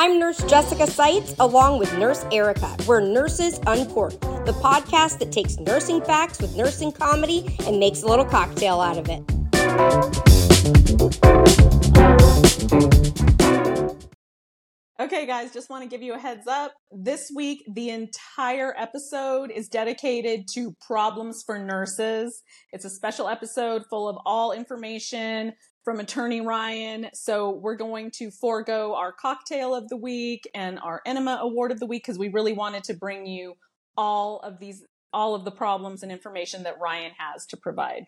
I'm Nurse Jessica Seitz, along with Nurse Erica. We're Nurses Uncorked, the podcast that takes nursing facts with nursing comedy and makes a little cocktail out of it. Okay, guys, just want to give you a heads up. This week, the entire episode is dedicated to problems for nurses. It's a special episode full of all information from Attorney Ryan. So we're going to forego our cocktail of the week and our enema award of the week because we really wanted to bring you all of the problems and information that Ryan has to provide.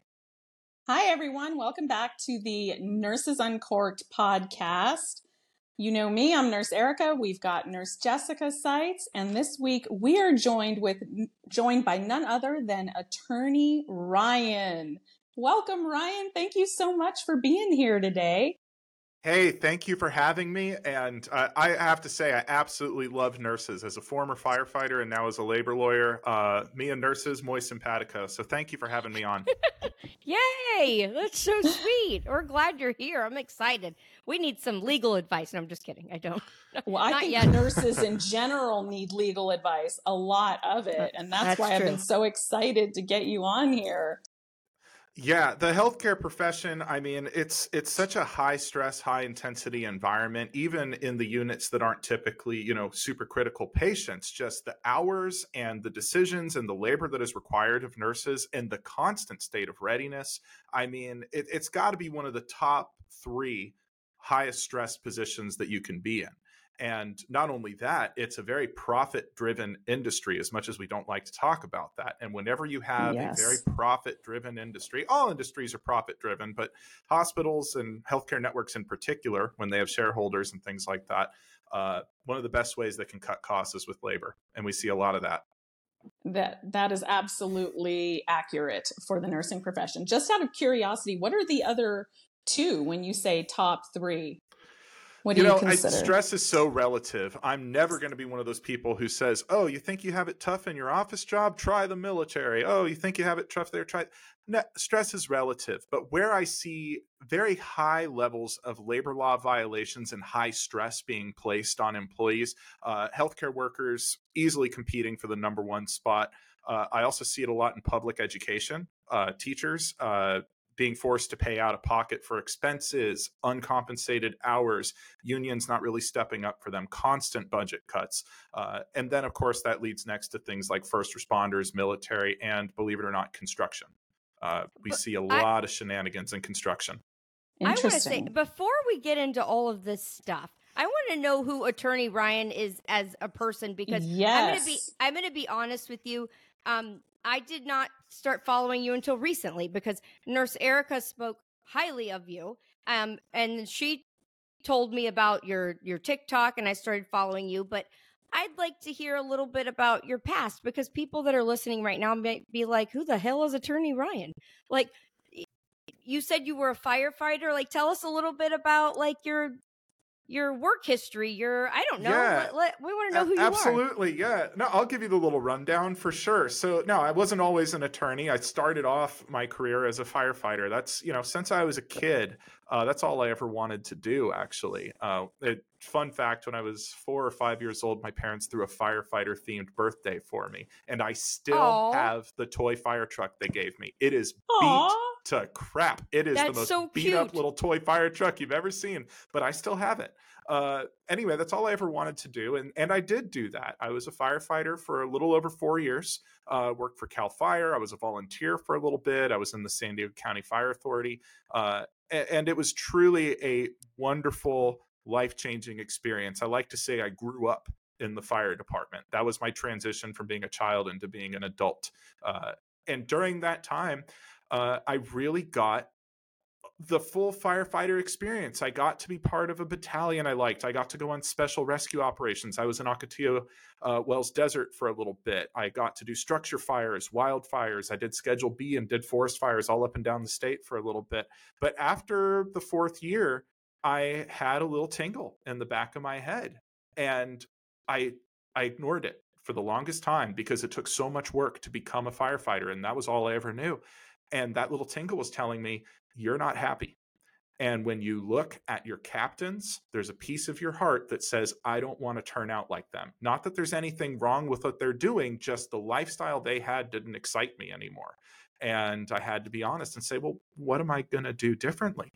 Hi, everyone. Welcome back to the Nurses Uncorked podcast. You know me, I'm Nurse Erica. We've got Nurse Jessica Seitz. And this week we are joined by none other than Attorney Ryan. Welcome, Ryan. Thank you so much for being here today. Hey, thank you for having me. And I have to say, I absolutely love nurses. As a former firefighter and now as a labor lawyer, me and nurses, muy simpatico. So thank you for having me on. Yay! That's so sweet. We're glad you're here. I'm excited. We need some legal advice. No, I'm just kidding. I don't. Well, I think nurses in general need legal advice, a lot of it. And that's why I've been so excited to get you on here. Yeah, the healthcare profession, I mean, it's such a high stress, high intensity environment, even in the units that aren't typically, super critical patients, just the hours and the decisions and the labor that is required of nurses and the constant state of readiness. I mean, it's got to be one of the top three highest stress positions that you can be in. And not only that, it's a very profit-driven industry, as much as we don't like to talk about that. And whenever you have a very profit-driven industry, all industries are profit-driven, but hospitals and healthcare networks in particular, when they have shareholders and things like that, one of the best ways they can cut costs is with labor. And we see a lot of that. That is absolutely accurate for the nursing profession. Just out of curiosity, what are the other two when you say top three? What do you consider? Stress is so relative. I'm never going to be one of those people who says, oh, you think you have it tough in your office job? Try the military. Oh, you think you have it tough there? Try. No, stress is relative. But where I see very high levels of labor law violations and high stress being placed on employees, healthcare workers easily competing for the number one spot. I also see it a lot in public education, teachers, being forced to pay out of pocket for expenses, uncompensated hours, unions not really stepping up for them, constant budget cuts. And then, of course, that leads next to things like first responders, military, and believe it or not, construction. We see a lot of shenanigans in construction. Interesting. I want to say, before we get into all of this stuff, I want to know who Attorney Ryan is as a person, because I'm going to be honest with you. I did not start following you until recently because Nurse Erica spoke highly of you. And she told me about your TikTok and I started following you, but I'd like to hear a little bit about your past because people that are listening right now might be like, who the hell is Attorney Ryan? Like you said you were a firefighter. Like tell us a little bit about like your work history, I don't know. Yeah, we want to know who you are. Absolutely, yeah. No, I'll give you the little rundown for sure. So no, I wasn't always an attorney. I started off my career as a firefighter. That's, since I was a kid, that's all I ever wanted to do, actually. Fun fact, when I was 4 or 5 years old, my parents threw a firefighter-themed birthday for me. And I still have the toy fire truck they gave me. It is beat to crap. It is the most beat up little toy fire truck you've ever seen, but I still have it. Anyway, that's all I ever wanted to do. And I did do that. I was a firefighter for a little over 4 years, worked for Cal Fire. I was a volunteer for a little bit. I was in the San Diego County Fire Authority. And it was truly a wonderful, life-changing experience. I like to say I grew up in the fire department. That was my transition from being a child into being an adult. And during that time, I really got the full firefighter experience. I got to be part of a battalion I liked. I got to go on special rescue operations. I was in Ocotillo Wells Desert for a little bit. I got to do structure fires, wildfires. I did Schedule B and did forest fires all up and down the state for a little bit. But after the fourth year, I had a little tingle in the back of my head. And I ignored it for the longest time because it took so much work to become a firefighter. And that was all I ever knew. And that little tingle was telling me, you're not happy. And when you look at your captains, there's a piece of your heart that says, I don't want to turn out like them. Not that there's anything wrong with what they're doing, just the lifestyle they had didn't excite me anymore. And I had to be honest and say, well, what am I going to do differently?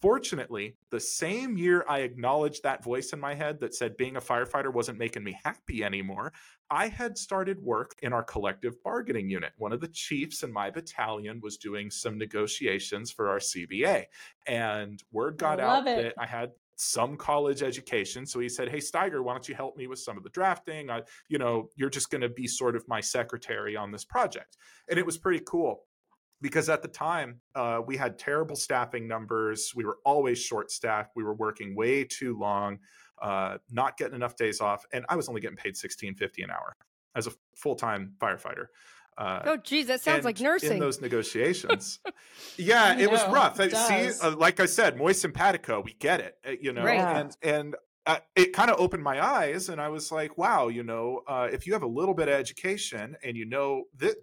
Fortunately, the same year I acknowledged that voice in my head that said being a firefighter wasn't making me happy anymore, I had started work in our collective bargaining unit. One of the chiefs in my battalion was doing some negotiations for our CBA. And word got out that I had some college education. So he said, hey, Steiger, why don't you help me with some of the drafting? You're just going to be sort of my secretary on this project. And it was pretty cool. Because at the time, we had terrible staffing numbers. We were always short staffed. We were working way too long, not getting enough days off. And I was only getting paid $16.50 an hour as a full-time firefighter. Oh, geez, that sounds like nursing. In those negotiations. Yeah, it was rough. Like I said, muy simpatico, we get it, Right. And it kind of opened my eyes, and I was like, wow, if you have a little bit of education and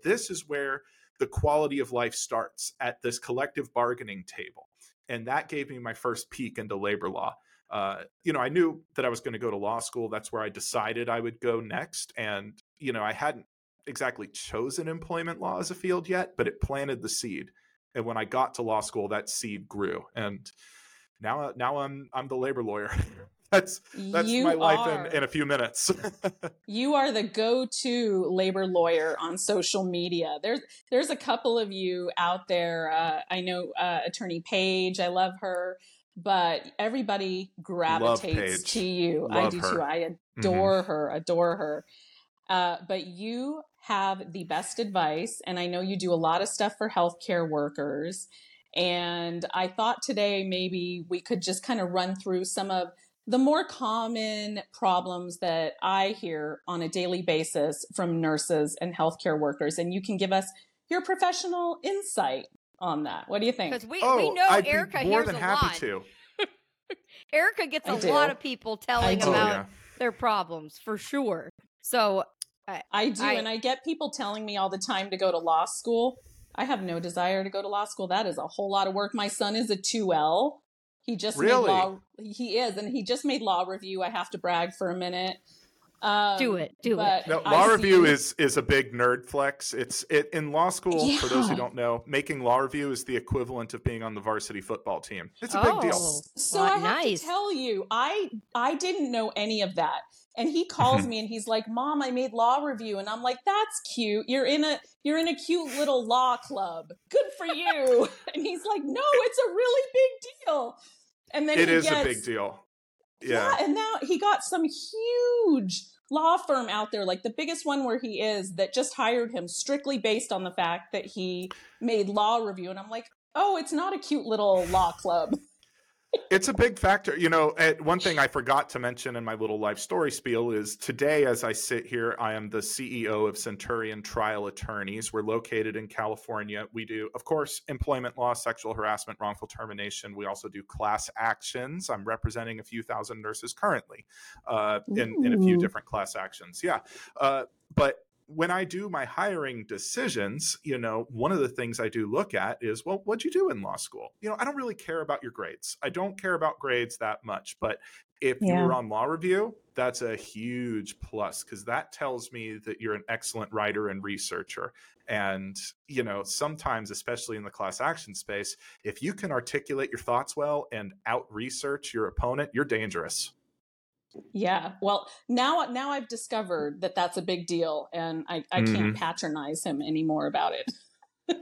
this is where the quality of life starts, at this collective bargaining table. And that gave me my first peek into labor law. I knew that I was going to go to law school. That's where I decided I would go next. And, I hadn't exactly chosen employment law as a field yet, but it planted the seed. And when I got to law school, that seed grew. And now I'm the labor lawyer. That's my life in a few minutes. You are the go-to labor lawyer on social media. There's a couple of you out there. I know Attorney Paige. I love her, but everybody gravitates to you. Love I do her. Too. I adore mm-hmm. her. Adore her. But you have the best advice, and I know you do a lot of stuff for healthcare workers. And I thought today maybe we could just kind of run through some of the more common problems that I hear on a daily basis from nurses and healthcare workers, and you can give us your professional insight on that. What do you think? Because we know Erica hears a lot. Erica gets a lot of people telling about their problems, for sure. So I do, and I get people telling me all the time to go to law school. I have no desire to go to law school. That is a whole lot of work. My son is a 2L. He just made law. He is, and he just made law review. I have to brag for a minute. Do it. No, law review is a big nerd flex. It's in law school. Yeah. For those who don't know, making law review is the equivalent of being on the varsity football team. It's a big deal. So I have to tell you, I didn't know any of that. And he calls me and he's like, "Mom, I made law review," and I'm like, "That's cute. You're in a cute little law club. Good for you." And he's like, "No, it's a really big deal." And then it is a big deal. Yeah, and now he got some huge law firm out there, like the biggest one where he is, that just hired him strictly based on the fact that he made law review. And I'm like, "Oh, it's not a cute little law club." It's a big factor. One thing I forgot to mention in my little life story spiel is today, as I sit here, I am the CEO of Centurion Trial Attorneys. We're located in California. We do, of course, employment law, sexual harassment, wrongful termination. We also do class actions. I'm representing a few thousand nurses currently in a few different class actions. Yeah. But when I do my hiring decisions, one of the things I do look at is, well, what'd you do in law school? I don't really care about your grades. I don't care about grades that much. But if you were on law review, that's a huge plus, because that tells me that you're an excellent writer and researcher. And, sometimes, especially in the class action space, if you can articulate your thoughts well and out-research your opponent, you're dangerous. Yeah. Well, now I've discovered that that's a big deal, and I can't patronize him anymore about it.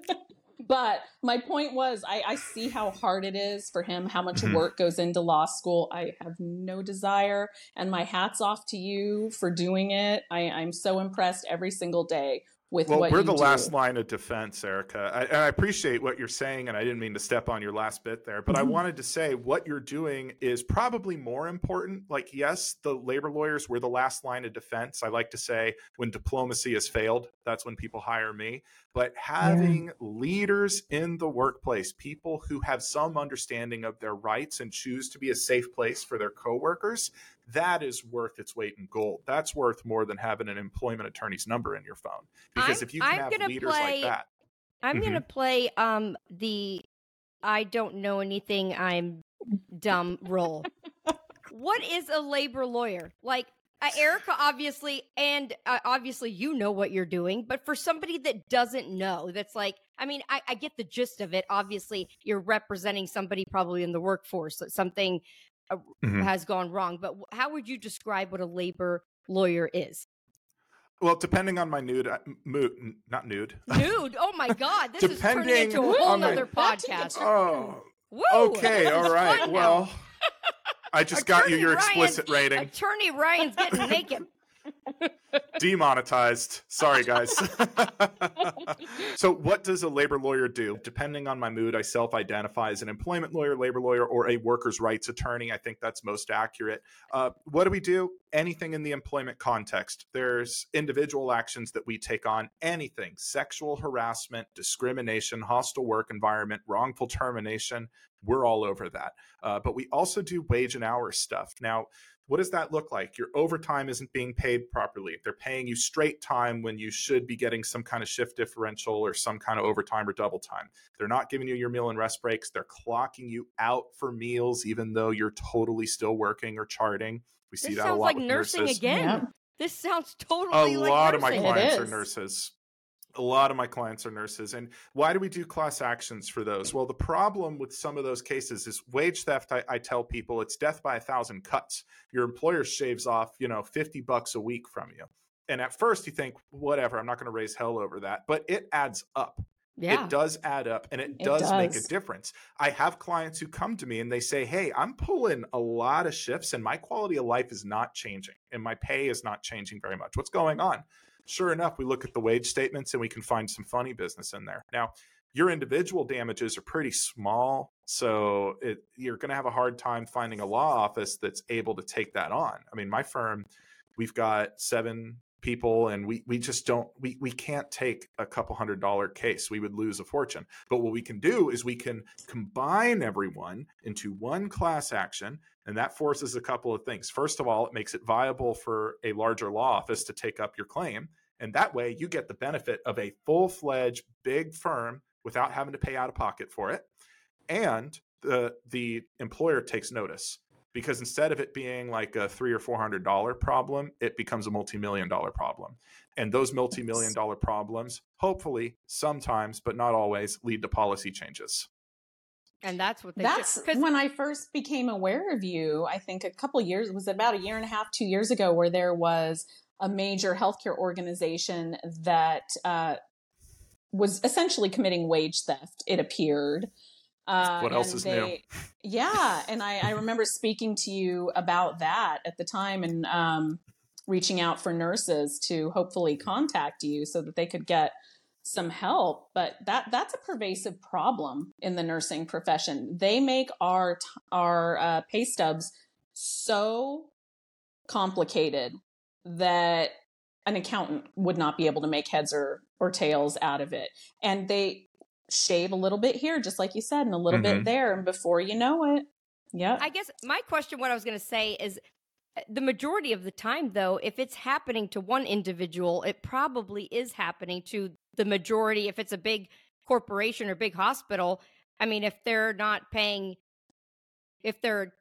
But my point was, I see how hard it is for him, how much work goes into law school. I have no desire, and my hat's off to you for doing it. I'm so impressed every single day. Last line of defense, Erica. And I appreciate what you're saying, and I didn't mean to step on your last bit there, but I wanted to say what you're doing is probably more important. Like, yes, the labor lawyers were the last line of defense. I like to say when diplomacy has failed, that's when people hire me. But having leaders in the workplace, people who have some understanding of their rights and choose to be a safe place for their coworkers, that is worth its weight in gold. That's worth more than having an employment attorney's number in your phone. Because if you can have leaders like that. I'm going to play the I don't know anything, I'm dumb roll. What is a labor lawyer? Like, Erica, obviously, and obviously you know what you're doing, but for somebody that doesn't know, that's like, I mean, I get the gist of it. Obviously, you're representing somebody probably in the workforce, that something has gone wrong, but how would you describe what a labor lawyer is? Well, depending on my mood. Oh my God, this is turning into a whole other podcast. Oh, woo, okay, all right. Well, I just got you your explicit rating. Attorney Ryan's getting naked. Demonetized. Sorry, guys. So what does a labor lawyer do? Depending on my mood, I self-identify as an employment lawyer, labor lawyer, or a workers' rights attorney. I think that's most accurate. What do we do? Anything in the employment context. There's individual actions that we take on. Anything. Sexual harassment, discrimination, hostile work environment, wrongful termination. We're all over that. But we also do wage and hour stuff. Now, what does that look like? Your overtime isn't being paid properly. They're paying you straight time when you should be getting some kind of shift differential or some kind of overtime or double time. They're not giving you your meal and rest breaks. They're clocking you out for meals, even though you're totally still working or charting. We see that a lot like with nurses. This sounds like nursing again. Yeah. This sounds totally like nursing. A lot of my clients are nurses. And why do we do class actions for those? Well, the problem with some of those cases is wage theft. I tell people it's death by 1,000 cuts. Your employer shaves off, $50 a week from you. And at first you think, whatever, I'm not going to raise hell over that. But it adds up. Yeah. It does add up, and it does make a difference. I have clients who come to me and they say, hey, I'm pulling a lot of shifts and my quality of life is not changing and my pay is not changing very much. What's going on? Sure enough, we look at the wage statements and we can find some funny business in there. Now, your individual damages are pretty small, so you're going to have a hard time finding a law office that's able to take that on. I mean, my firm, we've got 7 people and we can't take a couple $100 case. We would lose a fortune. But what we can do is we can combine everyone into one class action. And that forces a couple of things. First of all, it makes it viable for a larger law office to take up your claim. And that way you get the benefit of a full-fledged big firm without having to pay out of pocket for it. And the employer takes notice, because instead of it being like a $300 or $400 problem, it becomes a multi-million-dollar problem. And those multi-million-dollar problems, hopefully, sometimes, but not always, lead to policy changes. And that's what when I first became aware of you, I think about a year and a half, 2 years ago, where there was a major healthcare organization that was essentially committing wage theft, it appeared. What else is new? Yeah. And I remember speaking to you about that at the time and reaching out for nurses to hopefully contact you so that they could get some help, but that's a pervasive problem in the nursing profession. They make our pay stubs so complicated that an accountant would not be able to make heads or tails out of it. And they shave a little bit here, just like you said, and a little bit there. And before you know it, yeah. I guess my question, what I was going to say is, the majority of the time, though, if it's happening to one individual, it probably is happening to the majority. If it's a big corporation or big hospital, I mean, if they're not paying, if they're,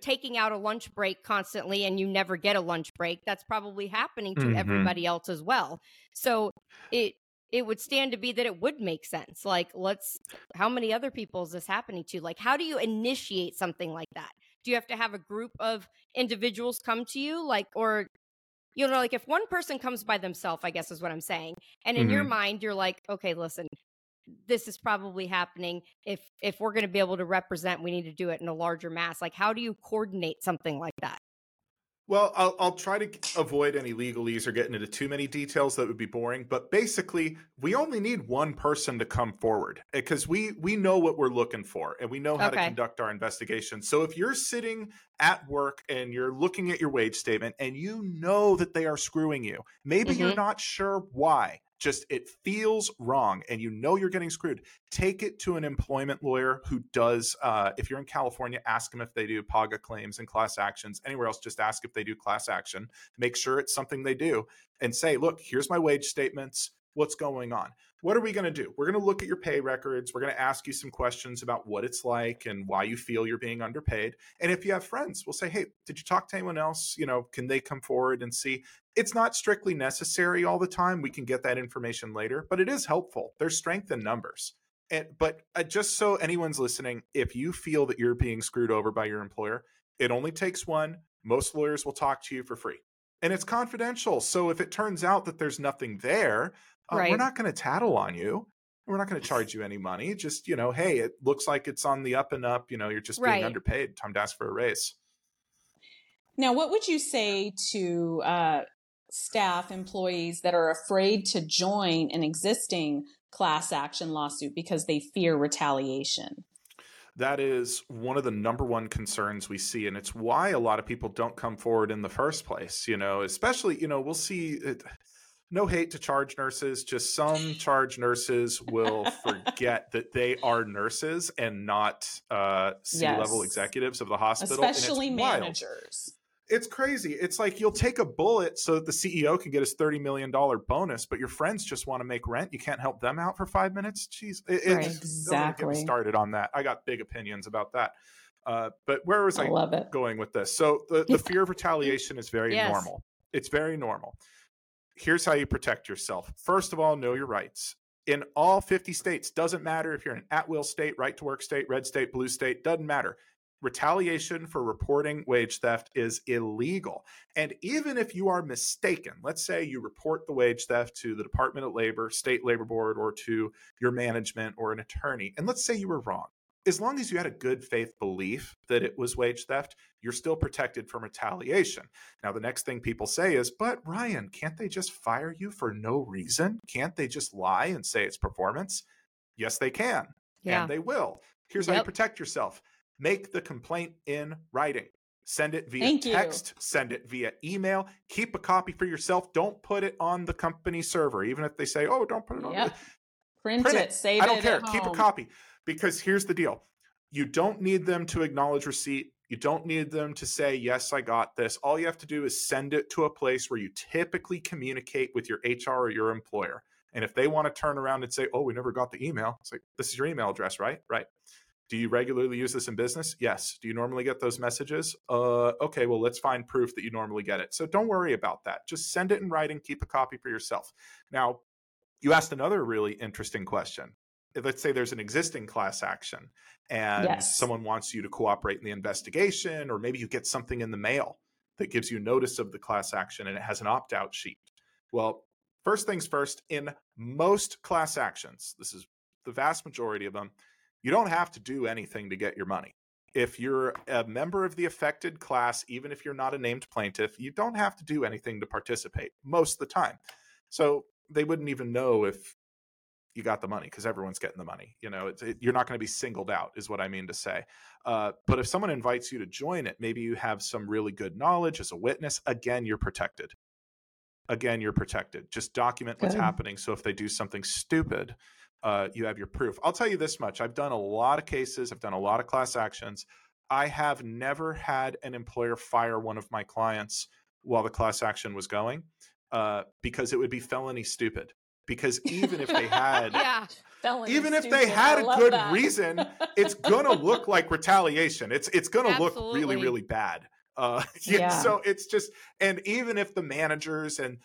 taking out a lunch break constantly and you never get a lunch break, that's probably happening to everybody else as well. So it would stand to be that it would make sense. Like, how many other people is this happening to? Like, how do you initiate something like that? Do you have to have a group of individuals come to you? Like, or, like if one person comes by themselves, I guess is what I'm saying. And in your mind, you're like, okay, listen, this is probably happening. If we're going to be able to represent, we need to do it in a larger mass. Like, how do you coordinate something like that? Well, I'll try to avoid any legalese or getting into too many details that would be boring. But basically, we only need one person to come forward because we know what we're looking for and we know how to conduct our investigation. So if you're sitting at work and you're looking at your wage statement and you know that they are screwing you, maybe you're not sure why. Just it feels wrong and you know you're getting screwed. Take it to an employment lawyer who does, if you're in California, ask them if they do PAGA claims and class actions. Anywhere else, just ask if they do class action. Make sure it's something they do and say, look, here's my wage statements. what's going on. What are we going to do? We're going to look at your pay records. We're going to ask you some questions about what it's like and why you feel you're being underpaid. And if you have friends, we'll say, hey, did you talk to anyone else? You know, can they come forward and see? It's not strictly necessary all the time. We can get that information later, but it is helpful. There's strength in numbers. But just so anyone's listening, if you feel that you're being screwed over by your employer, it only takes one. Most lawyers will talk to you for free. And it's confidential. So if it turns out that there's nothing there, we're not going to tattle on you. We're not going to charge you any money. Just, you know, hey, it looks like it's on the up and up. You know, you're just being underpaid. Time to ask for a raise. Now, what would you say to staff employees that are afraid to join an existing class action lawsuit because they fear retaliation? That is one of the number one concerns we see. And it's why a lot of people don't come forward in the first place, you know, especially, you know, we'll see it, no hate to charge nurses, just some charge nurses will forget that they are nurses and not C-level executives of the hospital. Especially and it's managers. Wild. It's crazy. It's like you'll take a bullet so that the CEO can get his $30 million bonus, but your friends just want to make rent. You can't help them out for 5 minutes. Jeez. Exactly. Don't get me started on that. I got big opinions about that. But where was I going with this? So the fear of retaliation is very normal. It's very normal. Here's how you protect yourself. First of all, know your rights. In all 50 states, doesn't matter if you're an at-will state, right-to-work state, red state, blue state, doesn't matter. Retaliation for reporting wage theft is illegal. And even if you are mistaken, let's say you report the wage theft to the Department of Labor, State Labor Board, or to your management or an attorney, and let's say you were wrong. As long as you had a good faith belief that it was wage theft, you're still protected from retaliation. Now, the next thing people say is, but Ryan, can't they just fire you for no reason? Can't they just lie and say it's performance? Yes, they can. Yeah. And they will. Here's how you protect yourself. Make the complaint in writing. Send it via text. Send it via email. Keep a copy for yourself. Don't put it on the company server, even if they say, oh, don't put it on. Yep. Print it. Save it. I don't care. Keep a copy. Because here's the deal. You don't need them to acknowledge receipt. You don't need them to say, yes, I got this. All you have to do is send it to a place where you typically communicate with your HR or your employer. And if they want to turn around and say, oh, we never got the email. It's like, this is your email address, right? Right. Do you regularly use this in business? Yes. Do you normally get those messages? Okay, well, let's find proof that you normally get it. So don't worry about that. Just send it in writing. Keep a copy for yourself. Now, you asked another really interesting question. Let's say there's an existing class action and someone wants you to cooperate in the investigation, or maybe you get something in the mail that gives you notice of the class action and it has an opt-out sheet. Well, first things first, in most class actions, this is the vast majority of them, you don't have to do anything to get your money. If you're a member of the affected class, even if you're not a named plaintiff, you don't have to do anything to participate most of the time. So they wouldn't even know if you got the money because everyone's getting the money. You know, you're not going to be singled out is what I mean to say. But if someone invites you to join it, maybe you have some really good knowledge as a witness. Again, you're protected. Just document what's happening. So if they do something stupid, you have your proof. I'll tell you this much. I've done a lot of cases. I've done a lot of class actions. I have never had an employer fire one of my clients while the class action was going because it would be felony stupid. Because even if they had a good reason, it's going to look like retaliation. It's going to look really, really bad. So it's just, and even if the managers and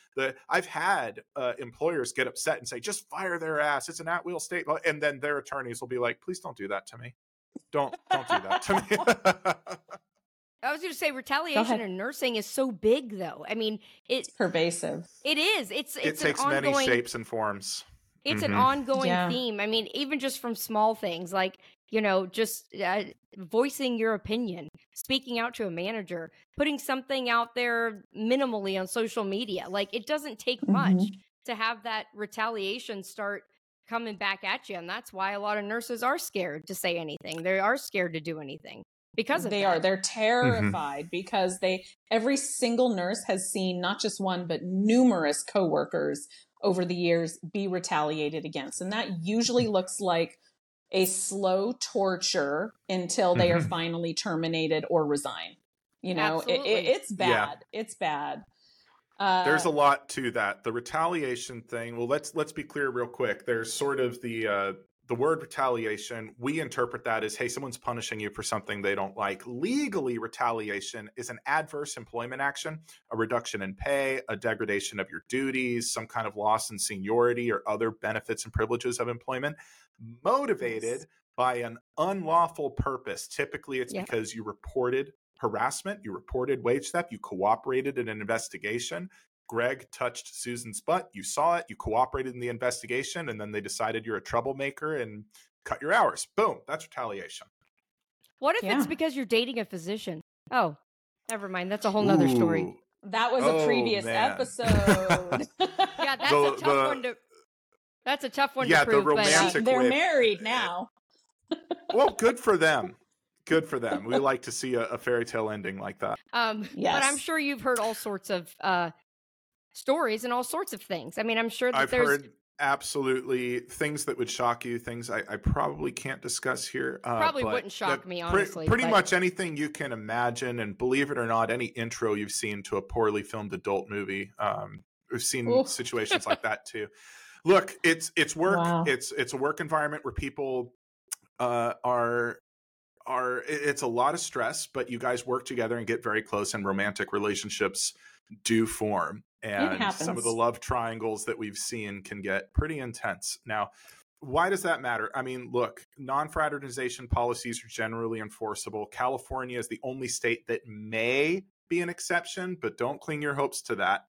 I've had employers get upset and say, just fire their ass. It's an at-will state. And then their attorneys will be like, please don't do that to me. Don't do that to me. I was going to say retaliation in nursing is so big though. I mean, it's pervasive. It is. It takes many shapes and forms. It's an ongoing theme. I mean, even just from small things like, you know, just voicing your opinion, speaking out to a manager, putting something out there minimally on social media. Like it doesn't take much to have that retaliation start coming back at you. And that's why a lot of nurses are scared to say anything. They are scared to do anything because of that. They're terrified because every single nurse has seen not just one, but numerous coworkers over the years be retaliated against. And that usually looks like a slow torture until they are finally terminated or resign. You know, it's bad. Yeah. It's bad. There's a lot to that. The retaliation thing. Well, let's be clear real quick. There's sort of the word retaliation. We interpret that as, hey, someone's punishing you for something they don't like. Legally, retaliation is an adverse employment action, a reduction in pay, a degradation of your duties, some kind of loss in seniority or other benefits and privileges of employment, motivated by an unlawful purpose. Typically, it's because you reported harassment, you reported wage theft, you cooperated in an investigation. Greg touched Susan's butt, you saw it, you cooperated in the investigation, and then they decided you're a troublemaker and cut your hours. Boom, that's retaliation. What if it's because you're dating a physician? Oh, never mind. That's a whole nother story. That was a previous episode. Yeah, that's a tough one to... That's a tough one to prove. Yeah, the romantic way. They're married now. Well, good for them. Good for them. We like to see a fairy tale ending like that. But I'm sure you've heard all sorts of stories and all sorts of things. I mean, I'm sure that I've heard absolutely things that would shock you, things I probably can't discuss here. Probably wouldn't shock me, honestly. Pretty much anything you can imagine, and believe it or not, any intro you've seen to a poorly filmed adult movie, we've seen situations like that too. Look, it's work. Wow. It's a work environment where people are it's a lot of stress, but you guys work together and get very close, and romantic relationships do form. And some of the love triangles that we've seen can get pretty intense. Now, why does that matter? I mean, look, non-fraternization policies are generally enforceable. California is the only state that may be an exception, but don't cling your hopes to that.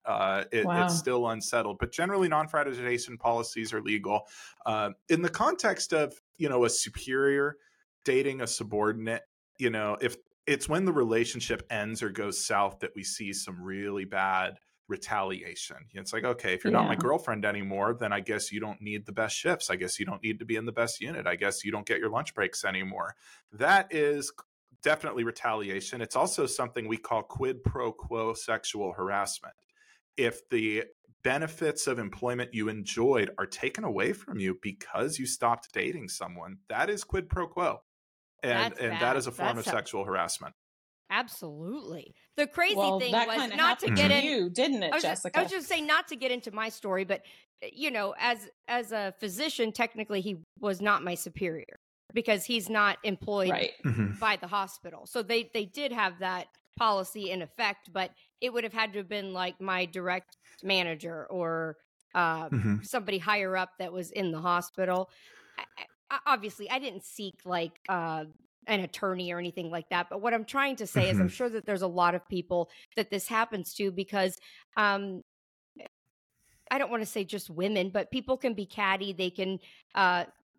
It's still unsettled. But generally, non-fraternization policies are legal. In the context of, a superior dating a subordinate, if it's when the relationship ends or goes south that we see some really bad retaliation. It's like, okay, if you're not my girlfriend anymore, then I guess you don't need the best shifts. I guess you don't need to be in the best unit. I guess you don't get your lunch breaks anymore. That is definitely retaliation. It's also something we call quid pro quo sexual harassment. If the benefits of employment you enjoyed are taken away from you because you stopped dating someone, that is quid pro quo. And that is a form of sexual harassment. Absolutely. The crazy thing was not to get into you, didn't it, Jessica? I was just saying not to get into my story, but as a physician, technically he was not my superior because he's not employed by the hospital. So they did have that policy in effect, but it would have had to have been like my direct manager or somebody higher up that was in the hospital. Obviously, I didn't seek like an attorney or anything like that. But what I'm trying to say is I'm sure that there's a lot of people that this happens to because I don't want to say just women, but people can be catty. They can,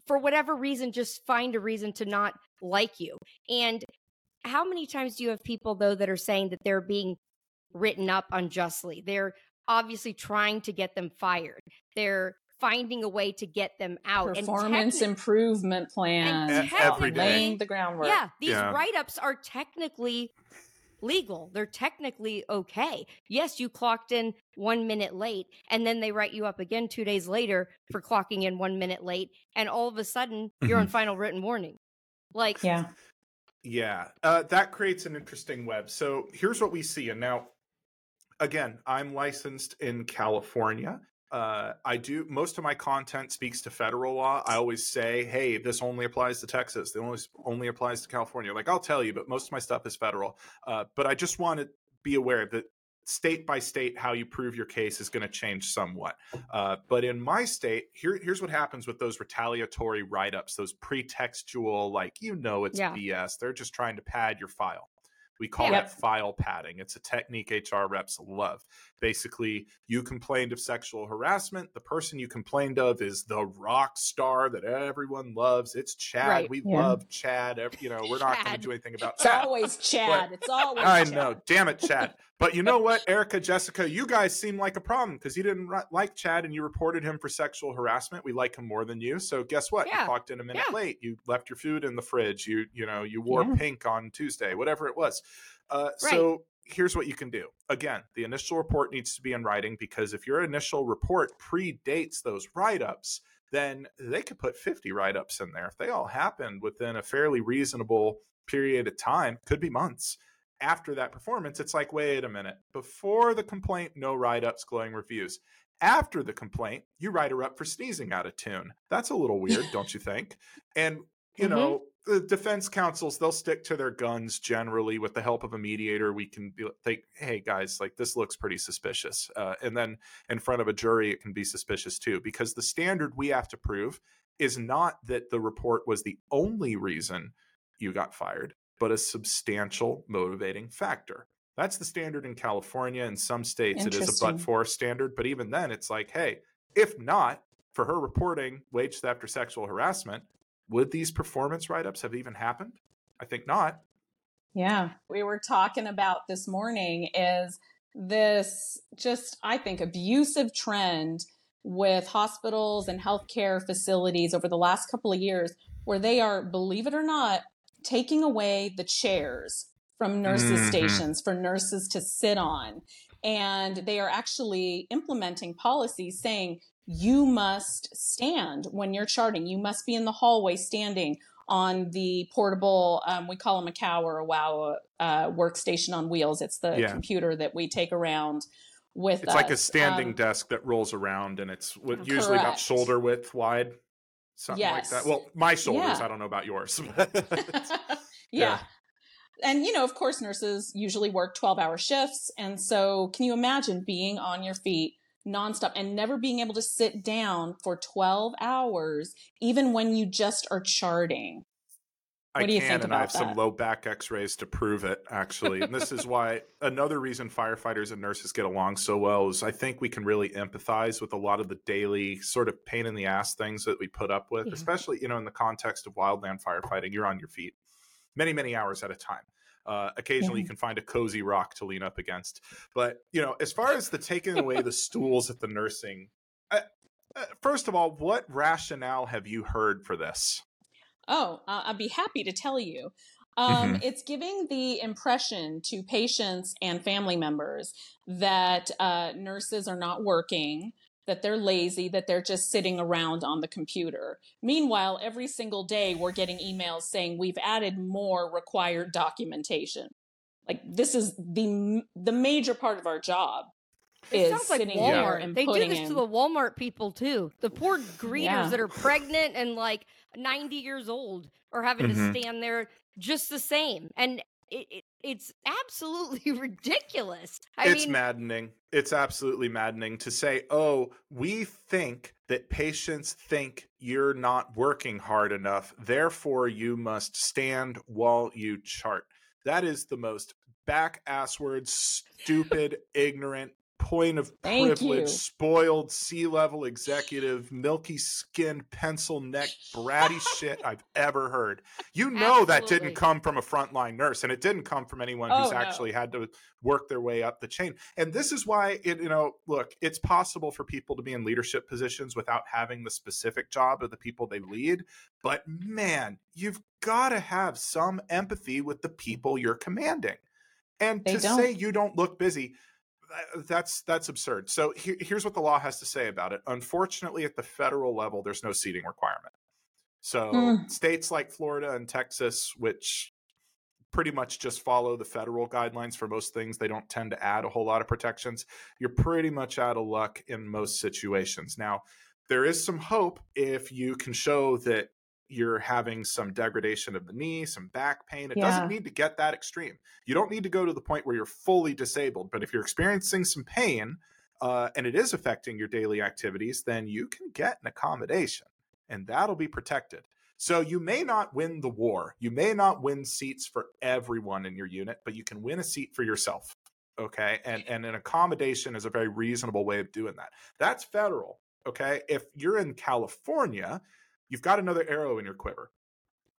for whatever reason, just find a reason to not like you. And how many times do you have people, though, that are saying that they're being written up unjustly? They're obviously trying to get them fired. They're finding a way to get them out. Performance improvement plan. Every day. Laying the groundwork. Yeah, these write-ups are technically legal. They're technically okay. Yes, you clocked in 1 minute late, and then they write you up again 2 days later for clocking in 1 minute late, and all of a sudden, you're on final written warning. Like, yeah. That creates an interesting web. So here's what we see. And now, again, I'm licensed in California. I do. Most of my content speaks to federal law. I always say, hey, this only applies to Texas. It only applies to California. Like, I'll tell you, but most of my stuff is federal. But I just want to be aware that state by state, how you prove your case is going to change somewhat. But in my state, here's what happens with those retaliatory write-ups, those pretextual, like, it's BS. They're just trying to pad your file. We call that file padding. It's a technique HR reps love. Basically, you complained of sexual harassment. The person you complained of is the rock star that everyone loves. It's Chad. Right. We love Chad. We're not going to do anything about Chad. It's always Chad. But, it's always Chad. I know. Damn it, Chad. But you know what, Erica, Jessica, you guys seem like a problem because you didn't like Chad and you reported him for sexual harassment. We like him more than you. So guess what? Yeah. You clocked in a minute late. You left your food in the fridge. You wore pink on Tuesday, whatever it was. So here's what you can do. Again, the initial report needs to be in writing because if your initial report predates those write-ups, then they could put 50 write-ups in there. If they all happened within a fairly reasonable period of time, could be months. after that performance, it's like, wait a minute, before the complaint, no write-ups, glowing reviews. After the complaint, you write her up for sneezing out of tune. That's a little weird, don't you think? And, you know, the defense counsels, they'll stick to their guns generally. With the help of a mediator, we can be like, hey, guys, like this looks pretty suspicious. And then in front of a jury, it can be suspicious, too, because the standard we have to prove is not that the report was the only reason you got fired, but a substantial motivating factor. That's the standard in California. In some states, it is a but-for standard. But even then, it's like, hey, if not for her reporting wage theft or sexual harassment, would these performance write-ups have even happened? I think not. Yeah. We were talking about this morning is this just, I think, abusive trend with hospitals and healthcare facilities over the last couple of years where they are, believe it or not, taking away the chairs from nurses' stations for nurses to sit on. And they are actually implementing policies saying you must stand when you're charting. You must be in the hallway standing on the portable, we call them a cow or a wow workstation on wheels. It's the computer that we take around with us. It's like a standing desk that rolls around, and it's usually about shoulder width wide, something like that. Well, my shoulders, I don't know about yours. And, you know, of course, nurses usually work 12-hour shifts. And so can you imagine being on your feet nonstop and never being able to sit down for 12 hours, even when you just are charting? What do you think about that? I have some low back x-rays to prove it, actually. And this is why another reason firefighters and nurses get along so well is I think we can really empathize with a lot of the daily sort of pain in the ass things that we put up with, especially, you know, in the context of wildland firefighting, you're on your feet many, many hours at a time. Occasionally you can find a cozy rock to lean up against. But, you know, as far as the taking away the stools at the nursing, first of all, what rationale have you heard for this? Oh, I'd be happy to tell you. It's giving the impression to patients and family members that nurses are not working, that they're lazy, that they're just sitting around on the computer. Meanwhile, every single day we're getting emails saying we've added more required documentation. Like this is the major part of our job. It sounds like Walmart. And they do this to the Walmart people too. The poor greeters that are pregnant and like 90 years old are having to stand there just the same. And it's absolutely ridiculous. I mean, maddening. It's absolutely maddening to say, oh, we think that patients think you're not working hard enough. Therefore, you must stand while you chart. That is the most back-assward, stupid, ignorant, point of privilege, spoiled, C-level executive, milky-skinned, pencil-neck, bratty shit I've ever heard. You know that didn't come from a frontline nurse, and it didn't come from anyone who's actually had to work their way up the chain. And this is why, look, it's possible for people to be in leadership positions without having the specific job of the people they lead. But man, you've got to have some empathy with the people you're commanding. And say you don't look busy, that's absurd. So here's what the law has to say about it. Unfortunately, at the federal level, there's no seating requirement. So states like Florida and Texas, which pretty much just follow the federal guidelines for most things, they don't tend to add a whole lot of protections. You're pretty much out of luck in most situations. Now, there is some hope if you can show that you're having some degradation of the knee, some back pain. It doesn't need to get that extreme. You don't need to go to the point where you're fully disabled. But if you're experiencing some pain and it is affecting your daily activities, then you can get an accommodation and that'll be protected. So you may not win the war. You may not win seats for everyone in your unit, but you can win a seat for yourself. Okay. And an accommodation is a very reasonable way of doing that. That's federal. Okay. If you're in California, you've got another arrow in your quiver.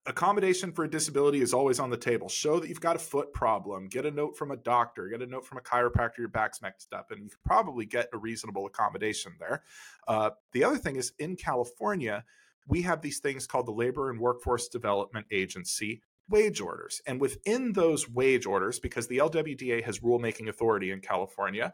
Accommodation for a disability is always on the table. Show that you've got a foot problem. Get a note from a doctor. Get a note from a chiropractor. Your back's messed up. And you could probably get a reasonable accommodation there. The other thing is in California, we have these things called the Labor and Workforce Development Agency wage orders. And within those wage orders, because the LWDA has rulemaking authority in California,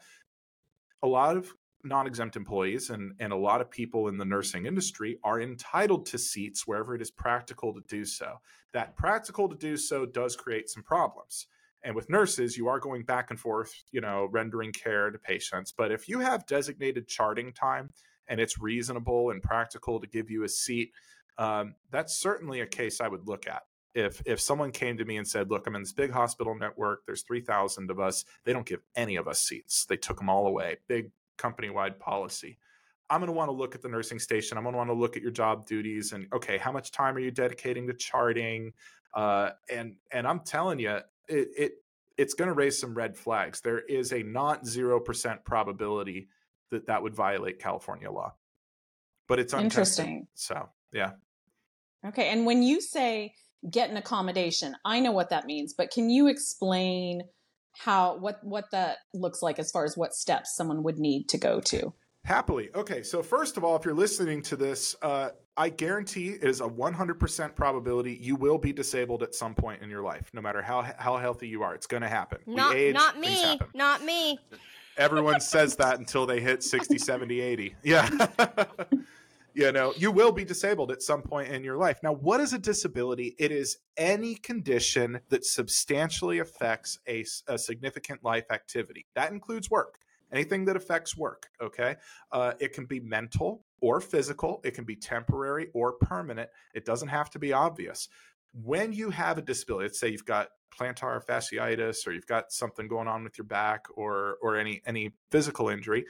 a lot of non-exempt employees and a lot of people in the nursing industry are entitled to seats wherever it is practical to do so. That practical to do so does create some problems. And with nurses, you are going back and forth, you know, rendering care to patients. But if you have designated charting time and it's reasonable and practical to give you a seat, that's certainly a case I would look at. If someone came to me and said, look, I'm in this big hospital network, there's 3,000 of us, they don't give any of us seats. They took them all away. Big company-wide policy. I'm going to want to look at the nursing station. I'm going to want to look at your job duties and, okay, how much time are you dedicating to charting? And I'm telling you, it's going to raise some red flags. There is a not 0% probability that that would violate California law, but it's untested. Interesting. So, yeah. Okay. And when you say get an accommodation, I know what that means, but can you explain how, what that looks like as far as what steps someone would need to go to? Happily. Okay. So first of all, if you're listening to this, I guarantee it is a 100% probability you will be disabled at some point in your life, no matter how healthy you are. It's going to happen. Not me. Everyone says that until they hit 60, 70, 80. Yeah. You know, you will be disabled at some point in your life. Now, what is a disability? It is any condition that substantially affects a significant life activity. That includes work. Anything that affects work, okay? It can be mental or physical. It can be temporary or permanent. It doesn't have to be obvious. When you have a disability, let's say you've got plantar fasciitis or you've got something going on with your back or any physical injury,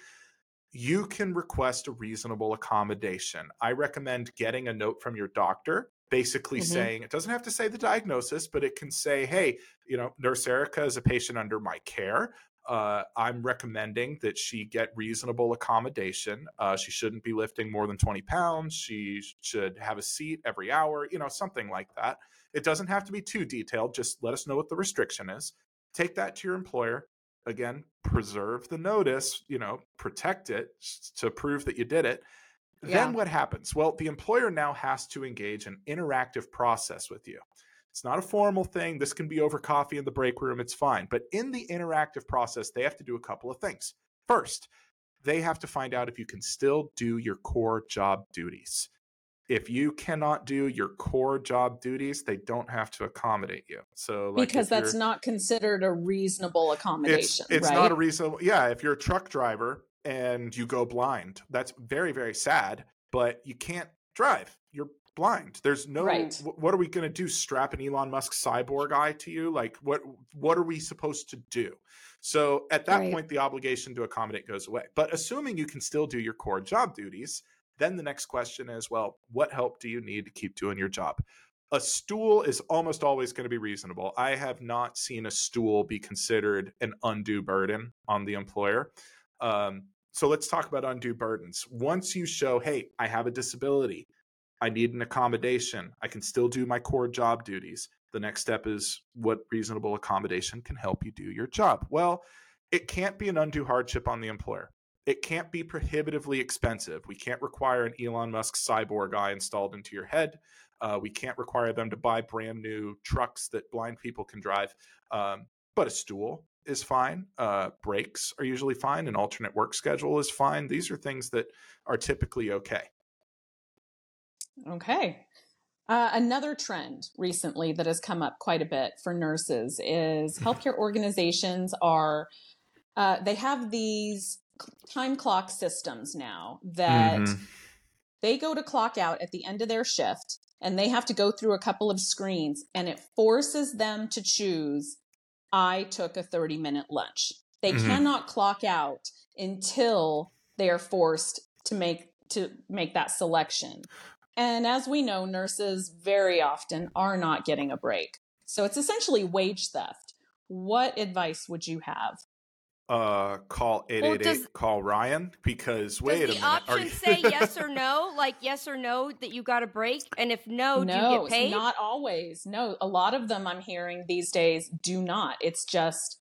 you can request a reasonable accommodation. I recommend getting a note from your doctor, basically saying, it doesn't have to say the diagnosis, but it can say, hey, you know, Nurse Erica is a patient under my care. I'm recommending that she get reasonable accommodation. She shouldn't be lifting more than 20 pounds. She should have a seat every hour, you know, something like that. It doesn't have to be too detailed. Just let us know what the restriction is. Take that to your employer. Again, preserve the notice, you know, protect it to prove that you did it. Yeah. Then what happens? Well, the employer now has to engage an interactive process with you. It's not a formal thing. This can be over coffee in the break room. It's fine. But in the interactive process, they have to do a couple of things. First, they have to find out if you can still do your core job duties. If you cannot do your core job duties, they don't have to accommodate you. So, like, because that's not considered a reasonable accommodation, it's right? Not a reasonable. Yeah. If you're a truck driver and you go blind, that's very, very sad, but you can't drive. You're blind. There's no, right. What are we going to do? Strap an Elon Musk cyborg eye to you? Like what are we supposed to do? So at that point, the obligation to accommodate goes away, but assuming you can still do your core job duties, then the next question is, well, what help do you need to keep doing your job? A stool is almost always going to be reasonable. I have not seen a stool be considered an undue burden on the employer. So let's talk about undue burdens. Once you show, hey, I have a disability, I need an accommodation, I can still do my core job duties, the next step is what reasonable accommodation can help you do your job. Well, it can't be an undue hardship on the employer. It can't be prohibitively expensive. We can't require an Elon Musk cyborg eye installed into your head. We can't require them to buy brand new trucks that blind people can drive. But a stool is fine. Breaks are usually fine. An alternate work schedule is fine. These are things that are typically okay. Okay. Another trend recently that has come up quite a bit for nurses is healthcare organizations are, they have these time clock systems now that they go to clock out at the end of their shift and they have to go through a couple of screens and it forces them to choose, I took a 30-minute lunch. They cannot clock out until they are forced to make that selection. And as we know, nurses very often are not getting a break. So it's essentially wage theft. What advice would you have? Call 888, call Ryan, because wait a minute. Does the option say yes or no? Like yes or no that you got a break? And if no, do you get paid? No, not always. No, a lot of them I'm hearing these days do not. It's just